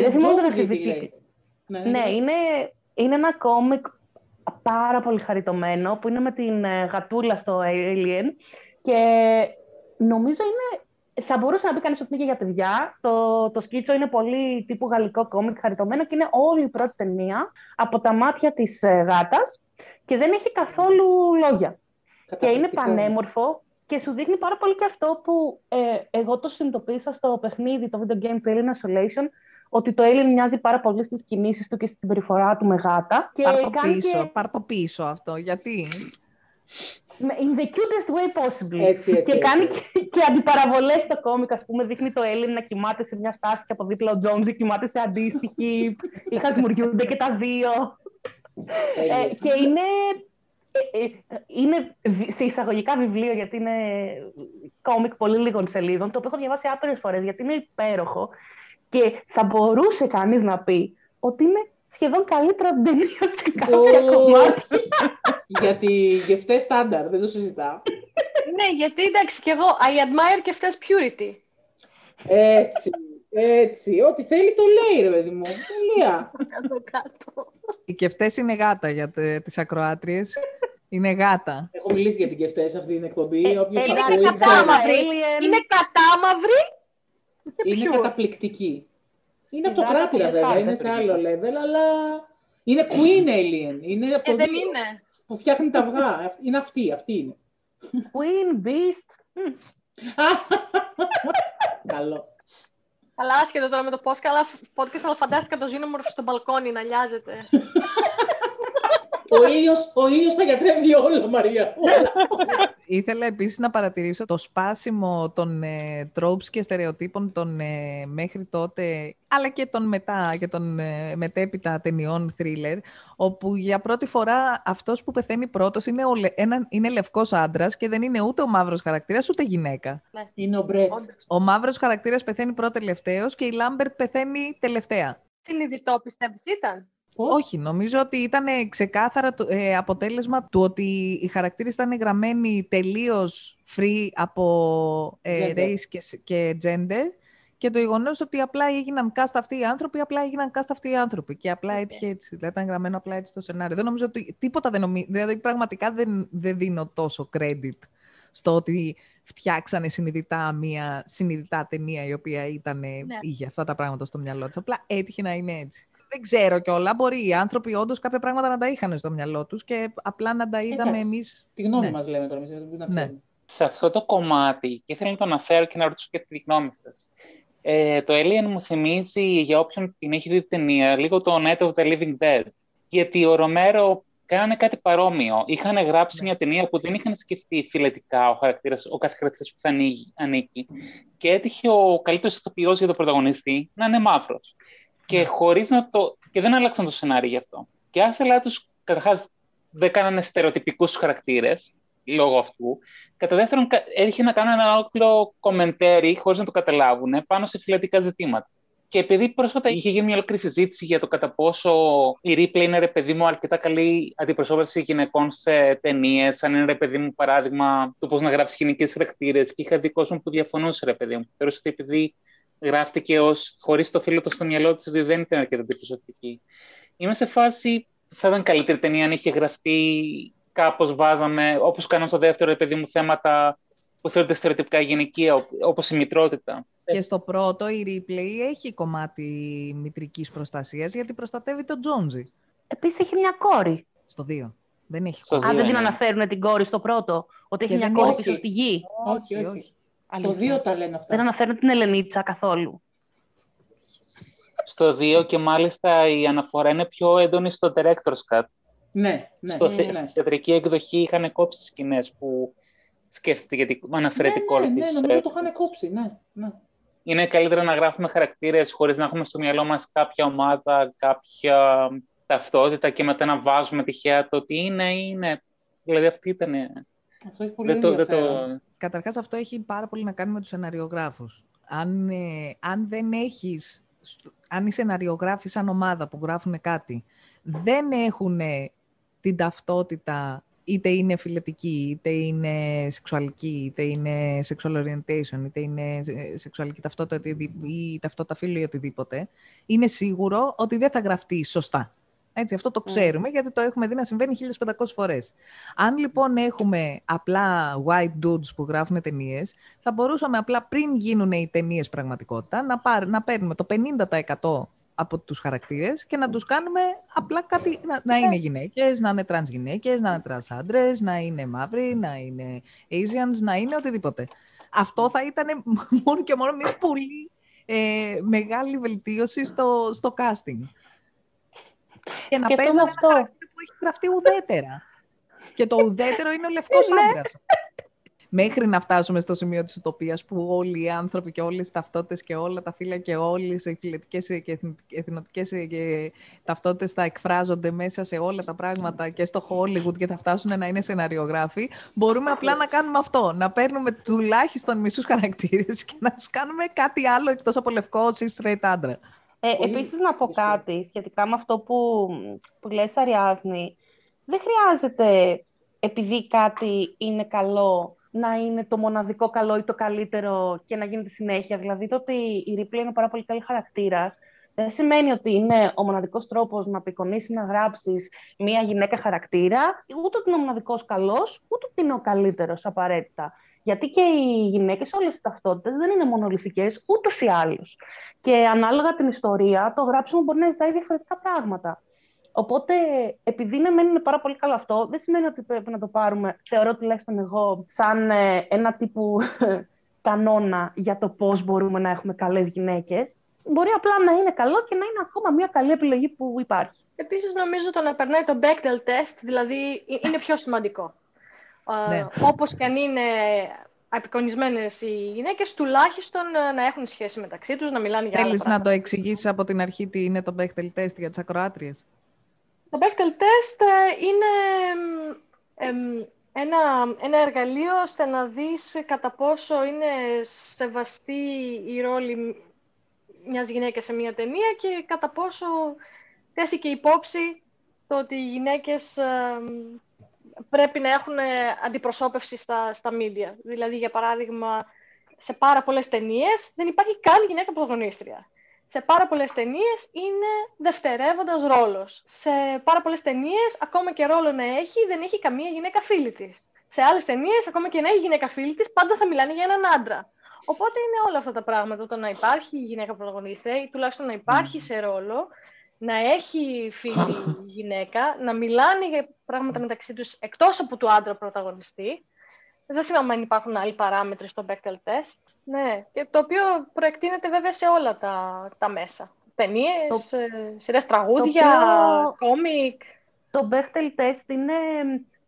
Δεν θυμάμαι να συμβεί. Ναι, είναι ένα κόμικ πάρα πολύ χαριτωμένο, που είναι με την γατούλα στο Alien, και νομίζω θα μπορούσε να πει κανείς ότι είναι για παιδιά. Το σκίτσο είναι πολύ τύπου γαλλικό κόμικ χαριτωμένο, και είναι όλη η πρώτη ταινία από τα μάτια της γάτας, και δεν έχει καθόλου λόγια. Και είναι πανέμορφο και σου δείχνει πάρα πολύ και αυτό που εγώ το συνειδητοποίησα στο παιχνίδι, το video game του Alien Isolation, ότι το Alien μοιάζει πάρα πολύ στις κινήσεις του και στη συμπεριφορά του με γάτα. Πάρ' το πίσω αυτό, γιατί... In the cutest way possible. Έτσι, και κάνει και αντιπαραβολές στο κόμικ. Ας πούμε, δείχνει το Έλλην να κοιμάται σε μια στάση και από δίπλα ο Τζόμζι κοιμάται σε αντίστοιχη. Χασμουριούνται και τα δύο. Και είναι σε εισαγωγικά βιβλίο, γιατί είναι κόμικ πολύ λίγων σελίδων, το οποίο έχω διαβάσει άπειρες φορές, γιατί είναι υπέροχο. Και θα μπορούσε κανείς να πει ότι είναι σχεδόν καλύτερα από την ταινία σε κάποια κομμάτια. Γιατί γευτέ στάνταρ, δεν το συζητάω. Ναι, γιατί εντάξει κι εγώ, I admire και φτές purity. Έτσι, ό,τι θέλει το λέει, ρε παιδί μου. Τελεία. Οι κεφτές είναι γάτα για τις ακροάτριες. Είναι γάτα. Έχω μιλήσει για την κεφτές αυτή την εκπομπή. Είναι κατάμαυρη. Είναι καταπληκτική. Είναι αυτοκράτηρα βέβαια, είναι σε άλλο level, αλλά είναι queen alien. Είναι από το δεν είναι. Που φτιάχνει τα αυγά. Είναι αυτή είναι. Queen beast. Καλό. Αλλά άσχετο τώρα με το podcast, αλλά φαντάστηκα το Xenomorph στο μπαλκόνι να λιάζεται. Ο ήλιος θα γιατρεύει όλα, Μαρία. Ήθελα επίσης να παρατηρήσω το σπάσιμο των tropes και στερεοτύπων των μέχρι τότε, αλλά και των μετά, και των μετέπειτα ταινιών thriller, όπου για πρώτη φορά αυτός που πεθαίνει πρώτος είναι λευκός άντρας και δεν είναι ούτε ο μαύρος χαρακτήρας, ούτε γυναίκα. Είναι ο Μπρέτ. Ο μαύρος χαρακτήρας πεθαίνει πρώτο-τελευταίος και η Λάμπερτ πεθαίνει τελευταία. Συνειδητό πιστεύεις ήταν? Πώς? Όχι, νομίζω ότι ήταν ξεκάθαρα αποτέλεσμα του ότι οι χαρακτήρες ήταν γραμμένοι τελείως free από race και gender και το γεγονός ότι απλά έγιναν cast αυτοί οι άνθρωποι, και απλά έτυχε έτσι, δηλαδή ήταν γραμμένο απλά έτσι το σενάριο. Δεν νομίζω ότι τίποτα δηλαδή πραγματικά δεν δίνω τόσο credit στο ότι φτιάξανε συνειδητά μια συνειδητά ταινία η οποία είχε αυτά τα πράγματα στο μυαλό της, απλά έτυχε να είναι έτσι. Δεν ξέρω κιόλα. Μπορεί οι άνθρωποι όντως κάποια πράγματα να τα είχαν στο μυαλό τους και απλά να τα είδαμε εμείς. Τη γνώμη μας λέμε τώρα. Σε αυτό το κομμάτι, και ήθελα να το αναφέρω και να ρωτήσω και τη γνώμη σας. Το Alien μου θυμίζει, για όποιον την έχει δει την ταινία, λίγο το Night of the Living Dead. Γιατί ο Ρομέρο κάνανε κάτι παρόμοιο. Είχαν γράψει μια ταινία που δεν είχαν σκεφτεί φιλετικά ο κάθε χαρακτήρας που θα ανήκει. Και έτυχε ο καλύτερος ηθοποιός για τον πρωταγωνιστή να είναι μαύρος. Και, χωρίς να το... και δεν άλλαξαν το σενάριο γι' αυτό. Και άθελά τους, καταρχάς, δεν κάνανε στερεοτυπικούς χαρακτήρες λόγω αυτού. Κατά δεύτερον, έτυχε να κάνουν ένα ολόκληρο κομμεντέρι, χωρίς να το καταλάβουν, πάνω σε φιλετικά ζητήματα. Και επειδή πρόσφατα είχε γίνει μια ολόκληρη συζήτηση για το κατά πόσο η Ripley είναι, ρε παιδί μου, αρκετά καλή αντιπροσώπευση γυναικών σε ταινίες, αν είναι, ρε παιδί μου, παράδειγμα του πώς να γράψει γυναικείς χαρακτήρες. Και είχα δει κόσμο που διαφωνούσε, ρε παιδί μου. Θεωρούσε ότι επειδή γράφτηκε χωρίς το φύλλο του στο μυαλό της ότι δεν ήταν αρκετά αντιπροσωπευτική. Είμαι σε φάση που θα ήταν καλύτερη ταινία αν είχε γραφτεί κάπως βάζαμε, όπως κάναμε στο δεύτερο παιδί μου, θέματα που θεωρείται στερεοτυπικά γυναικεία, όπως η μητρότητα. Και στο πρώτο η Ripley έχει κομμάτι μητρικής προστασίας γιατί προστατεύει τον Τζόντζι. Επίσης έχει μια κόρη. Στο 2. Δεν έχει κόρη. Αν δεν την αναφέρουν την κόρη στο πρώτο, ότι έχει μια κόρη πίσω στη γη. Όχι. Στο 2 τα λένε αυτά. Δεν αναφέρουν την Ελενίτσα καθόλου. Στο 2 και μάλιστα η αναφορά είναι πιο έντονη στο Director's Cut. Ναι. Στην θεατρική εκδοχή είχαν κόψει σκηνές που σκέφτεται γιατί αναφέρεται η κόρη της. Ναι, νομίζω το είχαν κόψει, ναι. Είναι καλύτερα να γράφουμε χαρακτήρες χωρίς να έχουμε στο μυαλό μας κάποια ομάδα, κάποια ταυτότητα και μετά να βάζουμε τυχαία το ότι είναι. Δηλαδή αυτή ήταν... Αυτό έχει πολύ ενδιαφέρον. Καταρχάς αυτό έχει πάρα πολύ να κάνει με τους σεναριογράφους. Αν οι σεναριογράφοι σαν ομάδα που γράφουν κάτι δεν έχουν την ταυτότητα, είτε είναι φιλετική, είτε είναι σεξουαλική, είτε είναι sexual orientation, είτε είναι σεξουαλική ταυτότητα ή ταυτότητα φύλου ή οτιδήποτε, είναι σίγουρο ότι δεν θα γραφτεί σωστά. Έτσι, αυτό το ξέρουμε, γιατί το έχουμε δει να συμβαίνει 1500 φορές. Αν λοιπόν έχουμε απλά white dudes που γράφουν ταινίες, θα μπορούσαμε απλά πριν γίνουν οι ταινίες πραγματικότητα να παίρνουμε το 50% από τους χαρακτήρες και να τους κάνουμε απλά κάτι, να είναι γυναίκες, να είναι τρανς γυναίκες, να είναι τρανς άντρες, να είναι μαύροι, να είναι Asians, να είναι οτιδήποτε. Αυτό θα ήταν μόνο και μόνο μια πολύ μεγάλη βελτίωση στο casting. Και να παίζει ένα χαρακτήρα που έχει γραφτεί ουδέτερα. Και το ουδέτερο είναι ο λευκός άντρας. Μέχρι να φτάσουμε στο σημείο της ουτοπίας που όλοι οι άνθρωποι και όλες οι ταυτότητες και όλα τα φύλλα και όλες οι φυλετικές και εθνοτικές ταυτότητες θα εκφράζονται μέσα σε όλα τα πράγματα και στο Hollywood και θα φτάσουν να είναι σεναριογράφοι. Μπορούμε απλά να κάνουμε αυτό, να παίρνουμε τουλάχιστον μισούς χαρακτήρες και να τους κάνουμε κάτι άλλο εκτός από λευκό ή straight άντρα. Επίσης να πω κάτι σχετικά με αυτό που λες, Αριάδνη. Δεν χρειάζεται, επειδή κάτι είναι καλό, να είναι το μοναδικό καλό ή το καλύτερο και να γίνεται συνέχεια. Δηλαδή, το ότι η Ripley είναι πάρα πολύ καλή χαρακτήρας δεν σημαίνει ότι είναι ο μοναδικός τρόπος να απεικονίσεις, να γράψεις μία γυναίκα χαρακτήρα, ούτε ότι είναι ο μοναδικός καλός, ούτε ότι είναι ο καλύτερος απαραίτητα. Γιατί και οι γυναίκες, όλες οι ταυτότητες, δεν είναι μονολυθικές ούτως ή άλλως. Και ανάλογα την ιστορία, το γράψιμο μπορεί να ζητάει διαφορετικά πράγματα. Οπότε, επειδή είναι πάρα πολύ καλό αυτό, δεν σημαίνει ότι πρέπει να το πάρουμε, θεωρώ τουλάχιστον εγώ, σαν ένα τύπου κανόνα για το πώς μπορούμε να έχουμε καλές γυναίκες. Μπορεί απλά να είναι καλό και να είναι ακόμα μια καλή επιλογή που υπάρχει. Επίσης, νομίζω το να περνάει το Bechdel test, δηλαδή, είναι πιο σημαντικό. Ναι. Όπως και αν είναι απεικονισμένες οι γυναίκες, τουλάχιστον να έχουν σχέση μεταξύ τους, να μιλάνε για άλλα πράγματα. Θέλεις να το εξηγήσεις από την αρχή τι είναι το Bechdel test για τις ακροάτριες? Το Bechdel test είναι ένα εργαλείο ώστε να δεις κατά πόσο είναι σεβαστή η ρόλη μιας γυναίκας σε μια ταινία και κατά πόσο τέθηκε υπόψη το ότι οι γυναίκες πρέπει να έχουν αντιπροσώπευση στα media. Δηλαδή, για παράδειγμα, σε πάρα πολλές ταινίες δεν υπάρχει καν γυναίκα πρωταγωνίστρια. Σε πάρα πολλές ταινίες είναι δευτερεύοντας ρόλος. Σε πάρα πολλές ταινίες, ακόμα και ρόλο να έχει, δεν έχει καμία γυναίκα φίλη της. Σε άλλες ταινίες, ακόμα και να έχει γυναίκα φίλη της, πάντα θα μιλάνε για έναν άντρα. Οπότε είναι όλα αυτά τα πράγματα. Το να υπάρχει γυναίκα πρωταγωνίστρια, ή τουλάχιστον να υπάρχει σε ρόλο, να έχει φίλη γυναίκα, να μιλάνε για πράγματα μεταξύ τους εκτός από του άντρα πρωταγωνιστή. Δεν θυμάμαι αν υπάρχουν άλλοι παράμετροι στο Bechdel test. Ναι, και το οποίο προεκτείνεται βέβαια σε όλα τα μέσα. Ταινίες, σειρές, τραγούδια, κόμικ. Το Bechdel test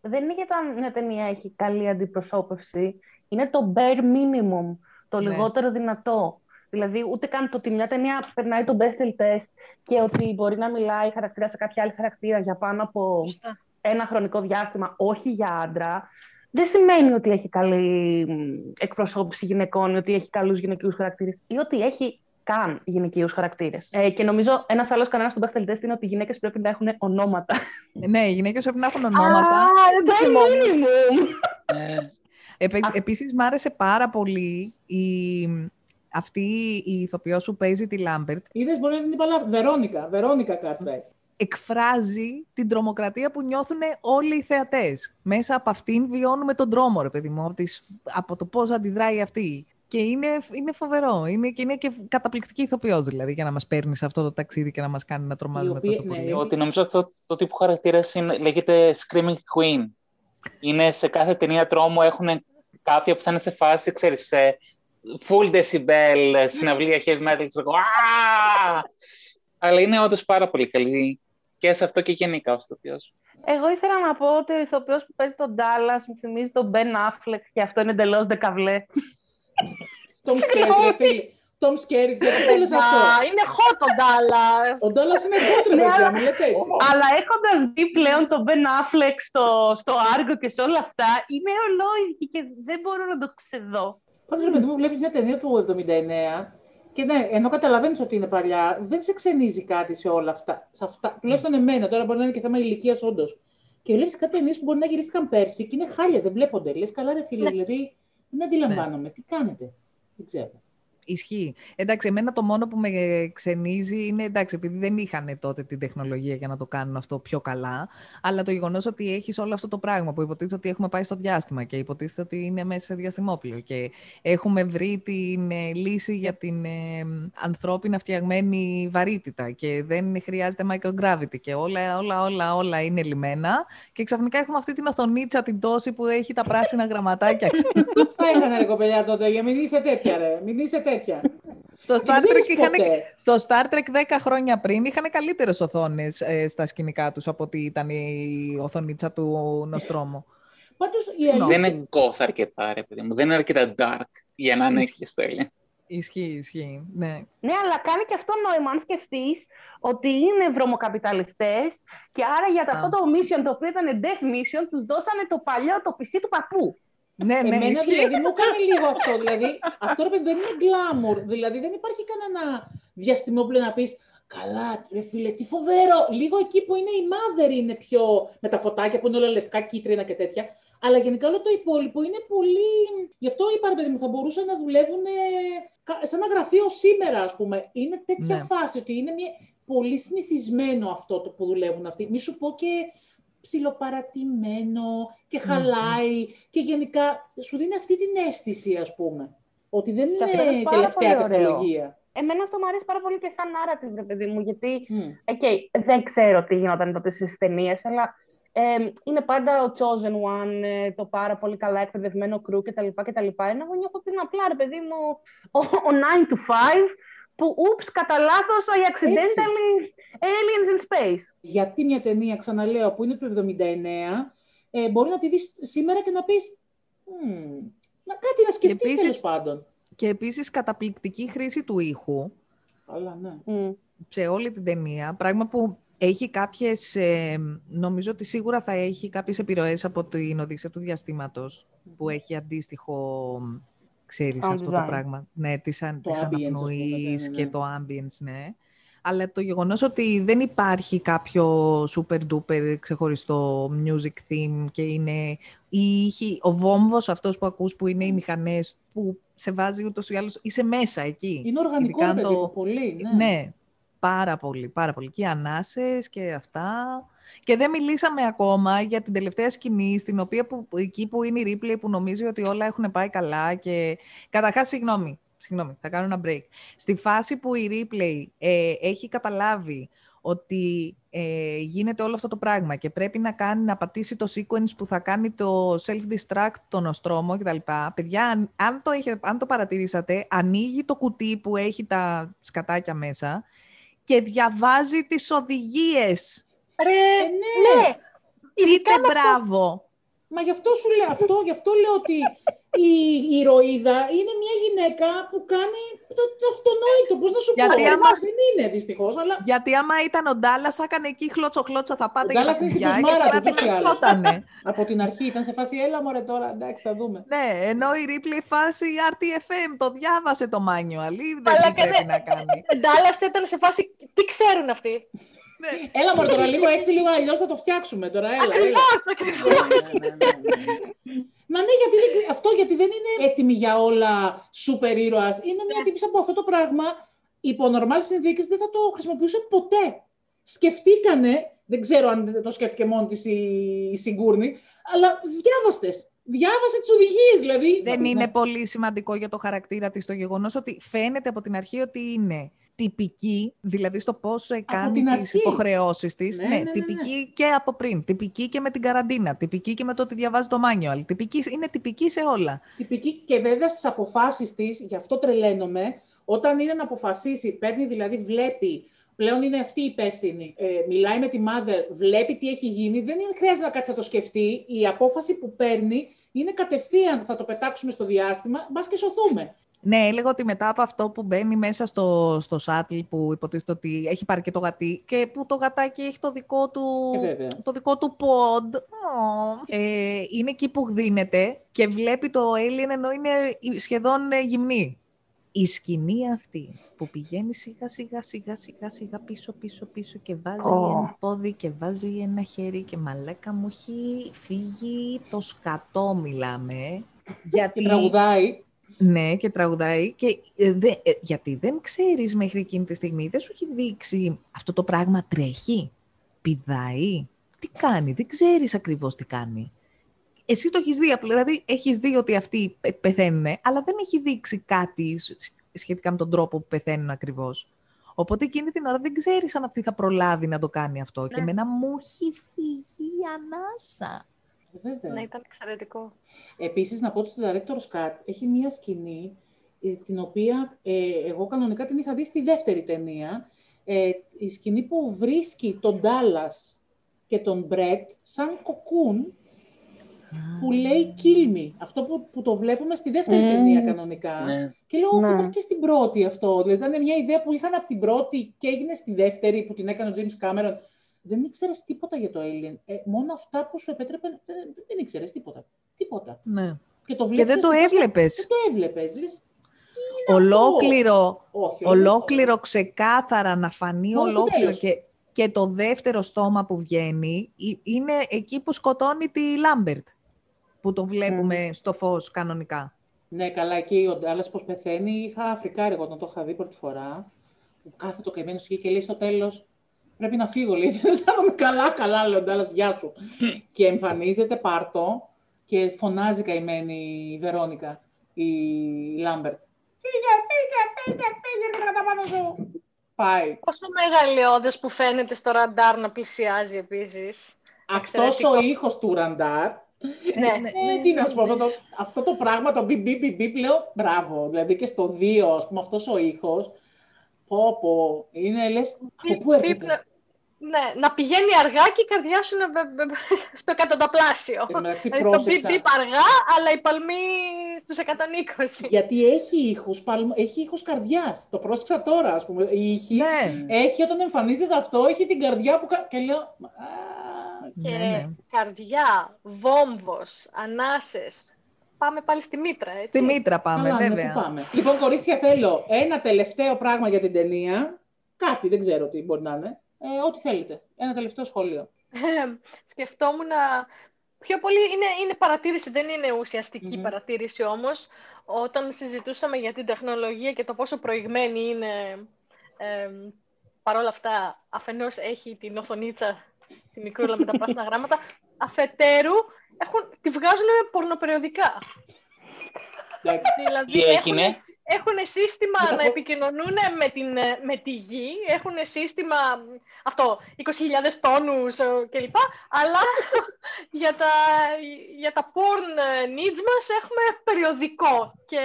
δεν είναι για το μια ταινία έχει καλή αντιπροσώπευση. Είναι το bare minimum, το λιγότερο δυνατό. Δηλαδή, ούτε καν το ότι μια ταινία περνάει το Bechdel test και ότι μπορεί να μιλάει χαρακτήρα σε κάποια άλλη χαρακτήρα για πάνω από ένα χρονικό διάστημα, όχι για άντρα. Δεν σημαίνει ότι έχει καλή εκπροσώπηση γυναικών, ότι έχει καλούς γυναικείους χαρακτήρες ή ότι έχει καν γυναικείους χαρακτήρες. Και νομίζω ένας άλλος κανόνας των Bechdel test είναι ότι οι γυναίκες πρέπει να έχουν ονόματα. Ναι, οι γυναίκες πρέπει να έχουν ονόματα. Α, δεν είναι. Επίσης, μ' άρεσε πάρα πολύ αυτή η ηθοποιός που παίζει τη Λάμπερτ. Είδες, μπορεί να την είπα Βερόνικα Κάρτραϊτ. Εκφράζει την τρομοκρατία που νιώθουν όλοι οι θεατές. Μέσα από αυτήν βιώνουμε τον τρόμο, ρε παιδί μου, από το πώς αντιδράει αυτή. Και είναι φοβερό. Είναι και καταπληκτική ηθοποιός, δηλαδή, για να μας παίρνει σε αυτό το ταξίδι και να μας κάνει να τρομάζουμε τόσο πολύ. Ναι, ότι νομίζω το τύπο χαρακτήρας λέγεται Screaming Queen. Είναι σε κάθε ταινία τρόμο, έχουν κάποια που θα είναι σε φάση, ξέρεις, σε full decibel, συναυλία heavy metal, αλλά είναι όντως πάρα πολύ καλή και σε αυτό και γενικά ως ηθοποιός. Εγώ ήθελα να πω ότι ο ηθοποιός που παίζει τον Ντάλλας μου θυμίζει τον Μπεν Άφλεκ και αυτό είναι εντελώς δεκαβλέ. Τομ Σκέριτ, φίλοι. Τομ Σκέριτ, γιατί το λες αυτό? Είναι hot ο Ντάλλας. Ο Ντάλλας είναι hot, ρε παιδιά, μου λέτε έτσι. Αλλά έχοντας δει πλέον τον Μπεν Άφλεκ στο Άργο και σε όλα αυτά, είμαι ολόιδη και δεν μπορώ να το ξεδώ. Πάντως, ρε παιδί μου, βλέπεις μια ταινία του 79. Και ναι, ενώ καταλαβαίνεις ότι είναι παλιά, δεν σε ξενίζει κάτι σε όλα αυτά. Τουλάχιστον εμένα, τώρα μπορεί να είναι και θέμα ηλικίας όντως. Και βλέπεις κάτι ταινίες που μπορεί να γυρίστηκαν πέρσι και είναι χάλια, δεν βλέπονται. Λες, καλά, ρε φίλε, δηλαδή δεν αντιλαμβάνομαι. Τι κάνετε, δεν ξέρω. Ισχύει. Εντάξει, εμένα το μόνο που με ξενίζει είναι, εντάξει, επειδή δεν είχαν τότε την τεχνολογία για να το κάνουν αυτό πιο καλά, αλλά το γεγονός ότι έχεις όλο αυτό το πράγμα που υποτίθεται ότι έχουμε πάει στο διάστημα και υποτίθεται ότι είναι μέσα σε διαστημόπλιο και έχουμε βρει την λύση για την ανθρώπινα φτιαγμένη βαρύτητα και δεν χρειάζεται microgravity και όλα είναι λιμένα και ξαφνικά έχουμε αυτή την οθονίτσα την τόση που έχει τα πράσινα γραμματάκια. Αυτά είχαν ρε κοπελιά τότε, για μην είσαι τέτοια ρε, μην είσαι τέτοια. Στο Star Trek 10 χρόνια πριν είχαν καλύτερες οθόνες στα σκηνικά τους από ότι ήταν η οθονίτσα του Νοστρόμο. Δεν είναι κόθα αρκετά ρε παιδί μου, δεν είναι αρκετά dark για να είναι και στο Alien. Ισχύει, ισχύει, ναι. Ναι, αλλά κάνει και αυτό νόημα αν σκεφτείς ότι είναι βρωμοκαπιταλιστές και άρα για αυτό το mission, το οποίο ήταν death mission, τους δώσανε το παλιό το PC του παππού. Ναι, ναι, εμένα ισχύει. Δηλαδή μου κάνει λίγο αυτό. Δηλαδή, αυτό ρε παιδί δεν είναι glamour. Δηλαδή δεν υπάρχει κανένα διαστημόπλαιο να πεις καλά, ρε φίλε, τι φοβερό. Λίγο εκεί που είναι η mother είναι πιο με τα φωτάκια που είναι όλα λευκά, κίτρινα και τέτοια. Αλλά γενικά όλο το υπόλοιπο είναι πολύ. Γι' αυτό είπα ρε παιδί μου, θα μπορούσαν να δουλεύουν σε ένα γραφείο σήμερα, ας πούμε. Είναι τέτοια ναι. φάση ότι είναι μια... πολύ συνηθισμένο αυτό το που δουλεύουν αυτοί. Μη σου πω και. Ψιλοπαρατημένο και χαλάει mm-hmm. και γενικά σου δίνει αυτή την αίσθηση, ας πούμε, ότι δεν είναι τελευταία τεχνολογία. Εμένα αυτό μου αρέσει πάρα πολύ και σαν narrative, ρε παιδί μου, γιατί okay, δεν ξέρω τι γινόταν τότε στις ταινίες, αλλά είναι πάντα ο chosen one, το πάρα πολύ καλά εκπαιδευμένο κρου κτλ. Ενώ εγώ νιώθω ότι είναι απλά, ρε παιδί μου, ο 9 to 5, που, ούψ, κατά λάθος, I accidentally aliens in space. Γιατί μια ταινία, ξαναλέω, που είναι του 79, μπορεί να τη δεις σήμερα και να πεις κάτι να σκεφτείς επίσης, τέλος πάντων. Και επίσης καταπληκτική χρήση του ήχου. Αλλά, ναι. Σε όλη την ταινία, πράγμα που έχει κάποιες, νομίζω ότι σίγουρα θα έχει κάποιες επιρροές από την Οδύσσεια του Διαστήματος, που έχει αντίστοιχο... Ξέρεις αυτό το πράγμα, ναι, της αναπνοής και το ambience, ναι. Αλλά το γεγονός ότι δεν υπάρχει κάποιο super-duper ξεχωριστό music theme και είναι ο βόμβος αυτός που ακούς που είναι οι μηχανές που σε βάζει ούτως ή άλλως, είσαι μέσα εκεί. Είναι οργανικό, παιδί, πολύ, ναι. Ναι, πάρα πολύ, πάρα πολύ. Και οι ανάσες και αυτά. Και δεν μιλήσαμε ακόμα για την τελευταία σκηνή, στην οποία εκεί που είναι η Ripley που νομίζει ότι όλα έχουν πάει καλά και... Καταρχάς, συγγνώμη, θα κάνω ένα break. Στη φάση που η Ripley έχει καταλάβει ότι γίνεται όλο αυτό το πράγμα και πρέπει να πατήσει το sequence που θα κάνει το self-destruct, τον Νοστρόμο κτλ. Παιδιά, αν το παρατηρήσατε, ανοίγει το κουτί που έχει τα σκατάκια μέσα και διαβάζει τις οδηγίες. Ρε, ναι. Πείτε μπράβο. Αυτό... Μα γι' αυτό σου λέω αυτό, γι' αυτό λέω ότι η ηρωίδα είναι μια γυναίκα που κάνει το αυτονόητο. Πώς να σου πω, δεν είναι δυστυχώς. Αλλά... Γιατί άμα ήταν ο Ντάλλας θα έκανε εκεί χλότσο-χλότσο, θα πάτε για τα παιδιά και θα από την αρχή ήταν σε φάση, έλα μωρέ τώρα, εντάξει θα δούμε. Ναι, ενώ η Ripley φάση RTFM, το διάβασε το manual, δεν πρέπει να κάνει. Ο Ντάλλας ήταν σε φάση, τι ξέρουν αυτοί. Ναι. Έλα μωρέ τώρα, λίγο έτσι, λίγο αλλιώς θα το φτιάξουμε τώρα, έλα. Ακριβώς. Μα ναι, αυτό γιατί δεν είναι έτοιμη για όλα σούπερ ήρωας. Είναι μια τύπισσα που αυτό το πράγμα, υπό νορμάλ συνθήκες, δεν θα το χρησιμοποιούσε ποτέ. Σκεφτήκανε, δεν ξέρω αν το σκέφτηκε μόνη της η Σιγκούρνη, αλλά διάβασε τις οδηγίες, δηλαδή. Δεν είναι πολύ σημαντικό για το χαρακτήρα της το γεγονός ότι φαίνεται από την αρχή ότι είναι... τυπική, δηλαδή στο πώς κάνει τις υποχρεώσεις της. Ναι, τυπική και από πριν, τυπική και με την καραντίνα, τυπική και με το ότι διαβάζει το manual. Είναι τυπική σε όλα. Τυπική και βέβαια στις αποφάσεις της, γι' αυτό τρελαίνομαι, όταν είναι να αποφασίσει, παίρνει δηλαδή, βλέπει, πλέον είναι αυτή η υπεύθυνη, μιλάει με τη mother, βλέπει τι έχει γίνει, δεν χρειάζεται να κάτσει να το σκεφτεί, η απόφαση που παίρνει είναι κατευθείαν θα το πετάξουμε στο διάστημα, μπας και σωθούμε. Ναι, έλεγα ότι μετά από αυτό που μπαίνει μέσα στο shuttle που υποτίθεται ότι έχει πάρει και το γατί και που το γατάκι έχει το δικό του pod, είναι εκεί που γδύνεται και βλέπει το alien ενώ είναι σχεδόν γυμνή. Η σκηνή αυτή που πηγαίνει σιγά σιγά πίσω και βάζει ένα πόδι και βάζει ένα χέρι και μαλάκα μου έχει φύγει το σκατό μιλάμε. Γιατί... Και τραγουδάει. Ναι, και τραγουδάει. Και, γιατί δεν ξέρεις μέχρι εκείνη τη στιγμή, δεν σου έχει δείξει αυτό το πράγμα τρέχει, πηδάει, τι κάνει, δεν ξέρεις ακριβώς τι κάνει. Εσύ το έχεις δει, δηλαδή έχεις δει ότι αυτοί πεθαίνουν, αλλά δεν έχει δείξει κάτι σχετικά με τον τρόπο που πεθαίνουν ακριβώς. Οπότε εκείνη την ώρα δεν ξέρεις αν αυτή θα προλάβει να το κάνει αυτό. Ναι. Και εμένα μου έχει φύγει η ανάσα. Βέβαια. Ναι, ήταν εξαιρετικό. Επίσης, να πω ότι στο Director's Cut έχει μία σκηνή, την οποία εγώ κανονικά την είχα δει στη δεύτερη ταινία, η σκηνή που βρίσκει τον Ντάλλας και τον Μπρετ σαν κοκκούν, που λέει «Kill me». Αυτό που το βλέπουμε στη δεύτερη ταινία κανονικά. Ναι. Και λέω, ακόμα και στην πρώτη αυτό. Δηλαδή, ήταν μια ιδέα που είχαν από την πρώτη και έγινε στη δεύτερη, που την έκανε ο James Cameron. Δεν ήξερες τίποτα για το Alien. Μόνο αυτά που σου επέτρεπαν, δεν ήξερες τίποτα. Τίποτα. Ναι. Και, δεν το έβλεπες. Δεν το έβλεπες. Ολόκληρο, ξεκάθαρα να φανεί ολόκληρο. Και το δεύτερο στόμα που βγαίνει είναι εκεί που σκοτώνει τη Λάμπερτ, που το βλέπουμε στο φως κανονικά. Ναι, καλά, εκεί ο Ντάλλας πως πεθαίνει, είχα φρικάρει εγώ όταν το είχα δει πρώτη φορά, που κάθεται ο καημένος και λέει στο τέλος, πρέπει να φύγω, λέει, δεν αισθάνομαι καλά, καλά, λέει ο Ντάλλας, γεια σου. Και εμφανίζεται, πάρτο, και φωνάζει καημένη η Βερόνικα, η Λάμπερτ. Φύγε, κατά πάνω σου. Πάει. Πόσο μεγαλειώδες που φαίνεται στο ραντάρ να πλησιάζει επίσης. Αυτός ο ήχος του ραντάρ. Ναι. Τι να σου πω, αυτό το πράγμα, το μπιπ, μπιπ, μπιπ, λέω, μπράβο. Δηλαδή και στο 2, ας πούμε, αυτός ο ήχος. Πω, είναι, λες, από πού έρχεται. Ναι, να πηγαίνει αργά και η καρδιά σου στο εκατονταπλάσιο. Δηλαδή το μπιπ, μπιπ αργά, αλλά η παλμή στους 120. Γιατί έχει ήχους καρδιάς. Το πρόσεξα τώρα, ας πούμε. Έχει όταν εμφανίζεται αυτό, έχει την καρδιά που... Και λέω... Και καρδιά, βόμβος, ανάσες. Πάμε πάλι στη μήτρα, έτσι. Στη μήτρα πάμε, βέβαια. Λοιπόν, κορίτσια, θέλω ένα τελευταίο πράγμα για την ταινία. Κάτι, δεν ξέρω τι μπορεί να είναι. Ό,τι θέλετε. Ένα τελευταίο σχόλιο. Σκεφτόμουν πιο πολύ είναι παρατήρηση, δεν είναι ουσιαστική παρατήρηση όμως. Όταν συζητούσαμε για την τεχνολογία και το πόσο προηγμένη είναι, παρόλα αυτά αφενός έχει την οθονίτσα, τη μικρούλα με τα πράσινα γράμματα, αφετέρου τη βγάζουν πορνοπεριοδικά. Δηλαδή έχουν σύστημα να επικοινωνούν με τη γη, έχουν σύστημα αυτό, 20.000 τόνους κλπ. Αλλά για τα porn needs μας έχουμε περιοδικό και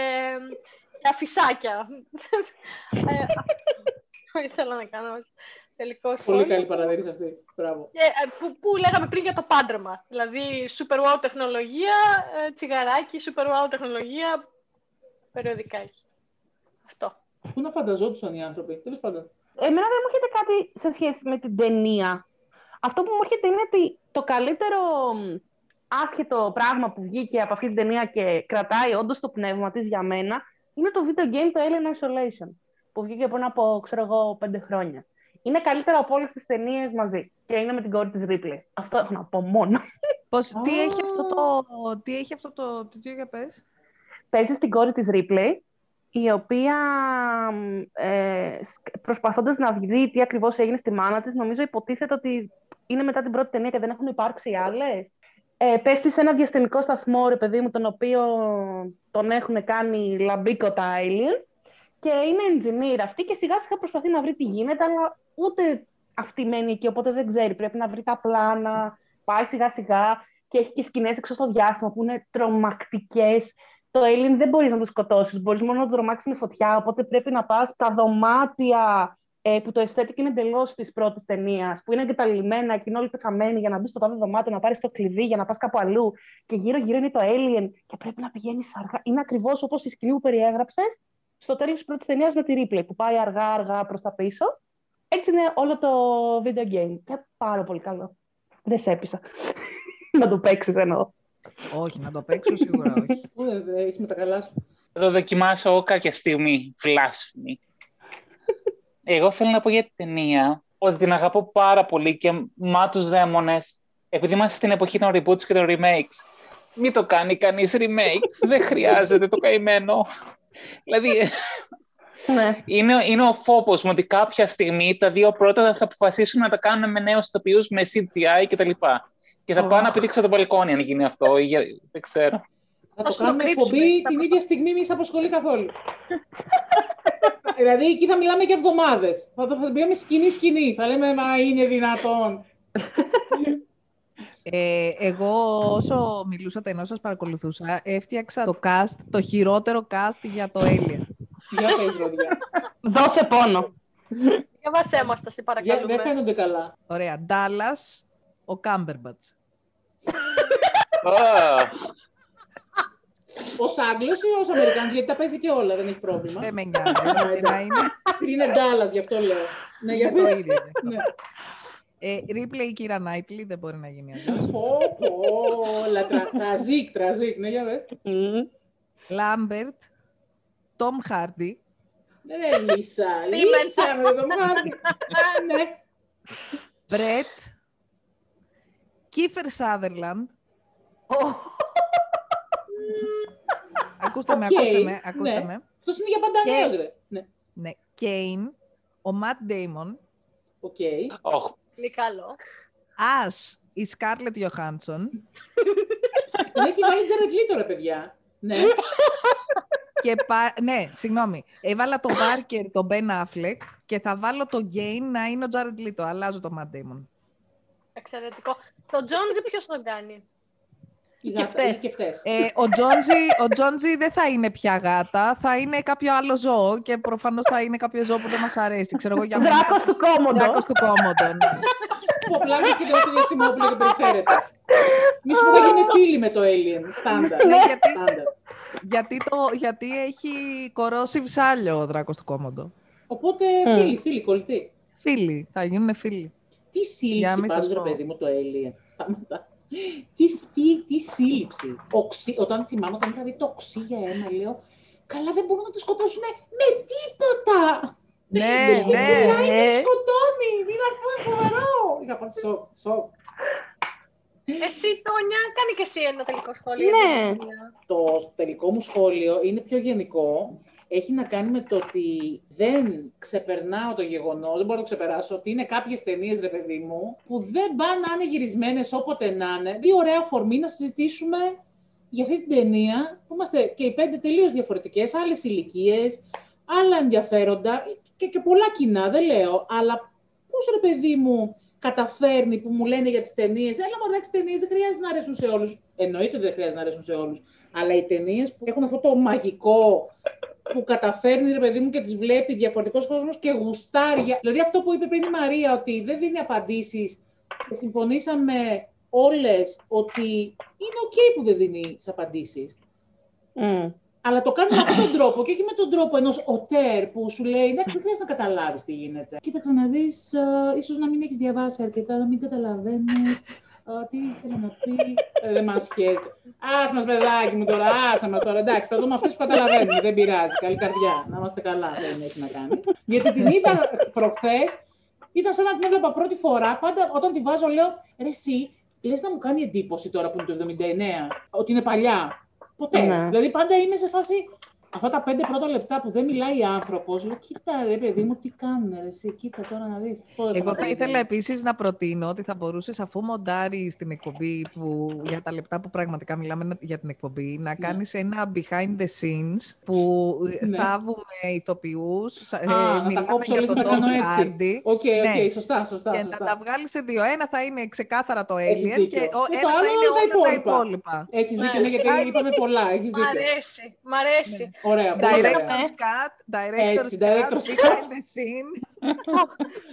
αφισάκια. Αυτό ήθελα να κάνω. Πολύ καλή παραδείγμα αυτή. Μπράβο. Που λέγαμε πριν για το πάντρεμα. Δηλαδή, super wow τεχνολογία, τσιγαράκι, super wow τεχνολογία, περιοδικά. Αυτό. Πού να φανταζόντουσαν οι άνθρωποι, τέλος πάντων. Εμένα δεν μου έρχεται κάτι σε σχέση με την ταινία. Αυτό που μου έρχεται είναι ότι το καλύτερο άσχετο πράγμα που βγήκε από αυτή την ταινία και κρατάει όντως το πνεύμα της για μένα είναι το video game, το Alien Isolation, που βγήκε πριν από, ξέρω εγώ, 5 χρόνια. Είναι καλύτερα από όλες τις ταινίες μαζί. Και είναι με την κόρη της Ripley. Αυτό έχω να πω μόνο. Τι έχει αυτό το τίτλο για πες? Παίζει στην κόρη της Ripley, η οποία προσπαθώντας να δει τι ακριβώς έγινε στη μάνα της, νομίζω υποτίθεται ότι είναι μετά την πρώτη ταινία και δεν έχουν υπάρξει άλλες. Πέφτει σε ένα διαστημικό σταθμό, ρε παιδί μου, τον οποίο τον έχουν κάνει λαμπίκο τα Alien. Και είναι engineer αυτή και σιγά σιγά προσπαθεί να βρει τι γίνεται, αλλά ούτε αυτή μένει εκεί, οπότε δεν ξέρει. Πρέπει να βρει τα πλάνα, πάει σιγά σιγά και έχει και σκηνές έξω στο διάστημα που είναι τρομακτικές. Το Alien δεν μπορείς να το σκοτώσεις, μπορείς μόνο να το τρομάξεις με φωτιά, οπότε πρέπει να πας στα δωμάτια που το aesthetic είναι εντελώς της πρώτης ταινίας, που είναι εγκαταλειμμένα και είναι όλοι πεθαμένοι, για να μπεις στο τάδε δωμάτιο, να πάρεις το κλειδί, για να πας κάπου αλλού. Και γύρω-γύρω είναι το Alien και πρέπει να πηγαίνεις αργά. Είναι ακριβώς όπως η σκηνή που περιέγραψες. Στο τέλος της πρώτης ταινίας με τη Ripley, που πάει αργά-αργά προς τα πίσω. Έτσι είναι όλο το video game. Και πάρα πολύ καλό. Δεν σε έπεισα. Να το παίξεις εννοώ. Όχι, να το παίξω σίγουρα όχι. Είσαι με τα καλά σου. Θα το δοκιμάσω κάποια στιγμή. Βλάσφημη. Εγώ θέλω να πω για την ταινία ότι την αγαπώ πάρα πολύ και Ματ τους Δαίμονες, επειδή είμαστε στην εποχή των reboots και των remakes. Μην το κάνει κανείς remake. Δεν χρειάζεται το καημένο. Δηλαδή, ναι. Είναι ο φόβος μου ότι κάποια στιγμή τα δύο πρώτα θα αποφασίσουν να τα κάνουν με νέους ηθοποιούς, με CGI κτλ. Και θα πάω να πηδήξω το μπαλκόνι αν γίνει αυτό. Δεν ξέρω. Θα το κάνουμε εκπομπή την ίδια στιγμή, μη σε απασχολεί καθόλου. Δηλαδή, εκεί θα μιλάμε για εβδομάδες. Θα μιλάμε σκηνή-σκηνή. Θα λέμε, μα είναι δυνατόν. Εγώ όσο μιλούσατε, ενώ σας παρακολουθούσα, έφτιαξα το cast, το χειρότερο cast για το Alien. Για πες, Ροδιά. Δώσε πόνο. Διαβάσέ μας τα, σε παρακαλούμε. Δεν φαίνονται καλά. Ωραία. Ντάλλας, ο Κάμπερμπατς. Ως Άγγλος ή ως Αμερικάνος, γιατί τα παίζει και όλα, δεν έχει πρόβλημα. Δεν με νοιάζει. Είναι Ντάλλας, γι' αυτό λέω. Ναι, για πες. Ripley, η Κυρία Νάιτλι, δεν μπορεί να γίνει αυτό. Τραζίκ, τραζίκ, ναι, για πες. Λάμπερτ, Τομ Χάρτι. Ναι, Λίσα, Λίσα με τον Τομ Χάρτι. Μπρετ, Κέιφερ Σάτερλαντ. Ακούστε με, ακούστε με. Αυτός είναι για παντανέως, ρε. Ναι, Κέιν, ο Ματ Ντέιμον. Οκ. Είναι καλό. Ας, η Σκάρλετ Ιωάνντσον. Έχει βάλει Τζαρετ Λίτο, ρε παιδιά. Ναι. Ναι, συγγνώμη. Έβαλα τον Πάρκερ, τον Μπεν Άφλεκ και θα βάλω τον Γκέιν να είναι ο Τζαρετ Λίτο. Αλλάζω τον Ματ Ντέιμον. Εξαιρετικό. Τον Τζον G. ποιος τον κάνει? Η γάτα, και φταίς. Ο John G. δεν θα είναι πια γάτα, θα είναι κάποιο άλλο ζώο και προφανώς θα είναι κάποιο ζώο που δεν μας αρέσει. Δράκος του Κόμοντο. Δράκος του Κόμοντο. Που πλάκες και το έχει διαστημόπλο και περιφέρεται. Μη σου θα γίνει φίλοι με το Alien, στάνταρ. Γιατί έχει κορώσει ψάλιο ο δράκος του Κόμοντο. Οπότε φίλοι, κολλητοί. Φίλοι, θα γίνουν φίλοι. Τι σύλληψη πας, ρε παιδί μου, το Alien. Σταματά. Τι σύλληψη. Οξύ, όταν θυμάμαι, όταν είχα δει το οξύ για ένα, λέω, καλά, δεν μπορούν να το σκοτώσουν με τίποτα. Ναι, τους πιτσιλάει και τους σκοτώνει. Είναι αυτό φοβερό. Είχα πάρει σοκ. Εσύ, Τόνια, κάνει και εσύ ένα τελικό σχόλιο. Ναι. Το τελικό μου σχόλιο είναι πιο γενικό. Έχει να κάνει με το ότι δεν ξεπερνάω το γεγονός, δεν μπορώ να το ξεπεράσω, ότι είναι κάποιες ταινίες, ρε παιδί μου, που δεν πάνε να είναι γυρισμένες όποτε να είναι. Δύο ωραία αφορμή να συζητήσουμε για αυτή την ταινία, που είμαστε και οι πέντε τελείως διαφορετικές, άλλες ηλικίες, άλλα ενδιαφέροντα και πολλά κοινά, δεν λέω. Αλλά πώς, ρε παιδί μου, καταφέρνει που μου λένε για τις ταινίες, έλα μωράξει ταινίες, δεν χρειάζεται να αρέσουν σε όλους. Εννοείται δεν χρειάζεται να αρέσουν σε όλους. Αλλά οι ταινίες που έχουν αυτό το μαγικό, που καταφέρνει, ρε παιδί μου, και τις βλέπει διαφορετικός κόσμος και γουστάρια. Δηλαδή αυτό που είπε πριν η Μαρία, ότι δεν δίνει απαντήσεις, και συμφωνήσαμε όλες ότι είναι ok που δεν δίνει τις απαντήσεις. Αλλά το κάνει με αυτόν τον τρόπο και όχι με τον τρόπο ενός οτέρ που σου λέει εντάξει, δεν χρειάζεται να καταλάβεις τι γίνεται. Κοίταξε να δεις, ίσως να μην έχεις διαβάσει αρκετά, να μην καταλαβαίνεις. Τι ήθελα να πει. Δεν μας χαίρεται. Άσε μας, παιδάκι μου τώρα, άσε μας τώρα. Εντάξει, θα δούμε αυτές που καταλαβαίνουμε. Δεν πειράζει. Καλή καρδιά. Να είμαστε καλά. Δεν έχει να κάνει. Γιατί την είδα προχθές, ήταν σαν να την έβλεπα πρώτη φορά. Πάντα όταν τη βάζω, λέω ρε, εσύ, λες να μου κάνει εντύπωση τώρα που είναι το 79, ότι είναι παλιά. Ποτέ. Δηλαδή πάντα είμαι σε φάση. Αυτά τα 5 πρώτα λεπτά που δεν μιλάει άνθρωπος, λέω, κοίτα ρε παιδί μου, τι κάνουνε ρε εσύ, κοίτα τώρα να δεις. Εγώ θα ήθελα επίσης να προτείνω ότι θα μπορούσες, αφού μοντάρεις την εκπομπή που, για τα λεπτά που πραγματικά μιλάμε για την εκπομπή, να κάνεις ένα behind the scenes που θάβουμε ηθοποιούς, μιλάμε για τον Τόμ Χάρτι. Οκ, σωστά. Και να τα βγάλεις σε δύο. Ένα θα είναι ξεκάθαρα το Alien και ένα θα είναι όλα τα υπόλοιπα. Έχεις δίκιο, γιατί είπαμε πολλά. Μ' αρέσει. Ωραία, Director's Cut, Director's Cut.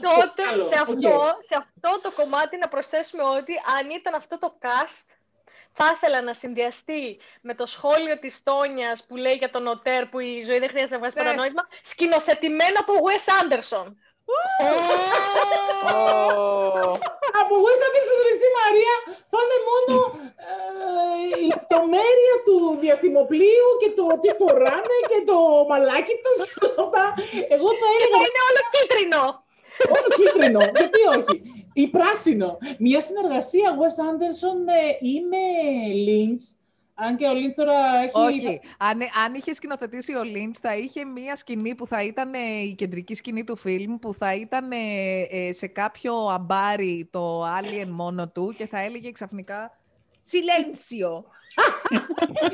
Τότε σε αυτό το κομμάτι να προσθέσουμε ότι αν ήταν αυτό το cast, θα ήθελα να συνδυαστεί με το σχόλιο της Τόνιας που λέει για τον οτέρ που η ζωή δεν χρειάζεται να βγάζει παρανόημα, σκηνοθετημένο από Wes Anderson. Από Wes Anderson, εσύ Μαρία, θα είναι μόνο η λεπτομέρεια του διαστημοπλίου και το τι φοράνε και το μαλάκι τους. Εγώ θα έλεγα. Είναι όλο κίτρινο. Όλο κίτρινο, γιατί όχι. Ή πράσινο. Μια συνεργασία Wes Anderson με Λιντς Αν και ο Λιντς τώρα έχει... Όχι. Αν είχε σκηνοθετήσει ο Λιντς, θα είχε μία σκηνή που θα ήταν η κεντρική σκηνή του φιλμ, που θα ήταν σε κάποιο αμπάρι το Alien μόνο του και θα έλεγε ξαφνικά «Σιλένσιο».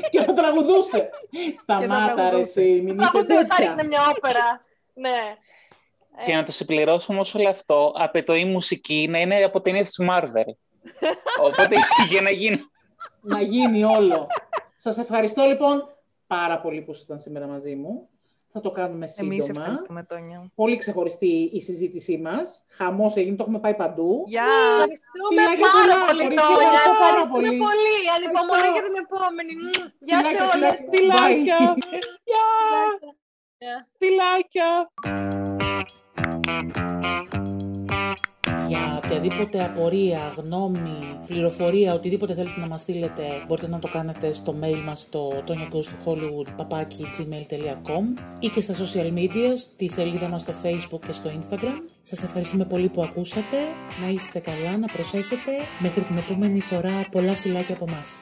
Και θα τραγουδούσε. Σταμάτα ρε εσύ, μην είσαι τέτοια. Είναι μια όπερα, ναι. Και να το συμπληρώσουμε όμως όλο αυτό, απαιτεί η μουσική να είναι από ταινίες της Marvel. Οπότε για να γίνει. Να γίνει όλο. Σας ευχαριστώ λοιπόν πάρα πολύ που ήσασταν σήμερα μαζί μου. Θα το κάνουμε σύντομα. Εμείς ευχαριστούμε, Τόνια. Πολύ ξεχωριστή η συζήτησή μας. Χαμός έγινε, το έχουμε πάει παντού. Γεια! Ευχαριστούμε πάρα πολύ. Ανυπομονώ για την επόμενη. Γεια σε όλες. Φιλάκια. Φιλάκια. Για οποιαδήποτε απορία, γνώμη, πληροφορία, οτιδήποτε θέλετε να μας στείλετε, μπορείτε να το κάνετε στο mail μας στο tonyagoestohollywood@gmail.com ή και στα social media, στη σελίδα μας στο Facebook και στο Instagram. Σας ευχαριστούμε πολύ που ακούσατε, να είστε καλά, να προσέχετε. Μέχρι την επόμενη φορά, πολλά φιλάκια από μας.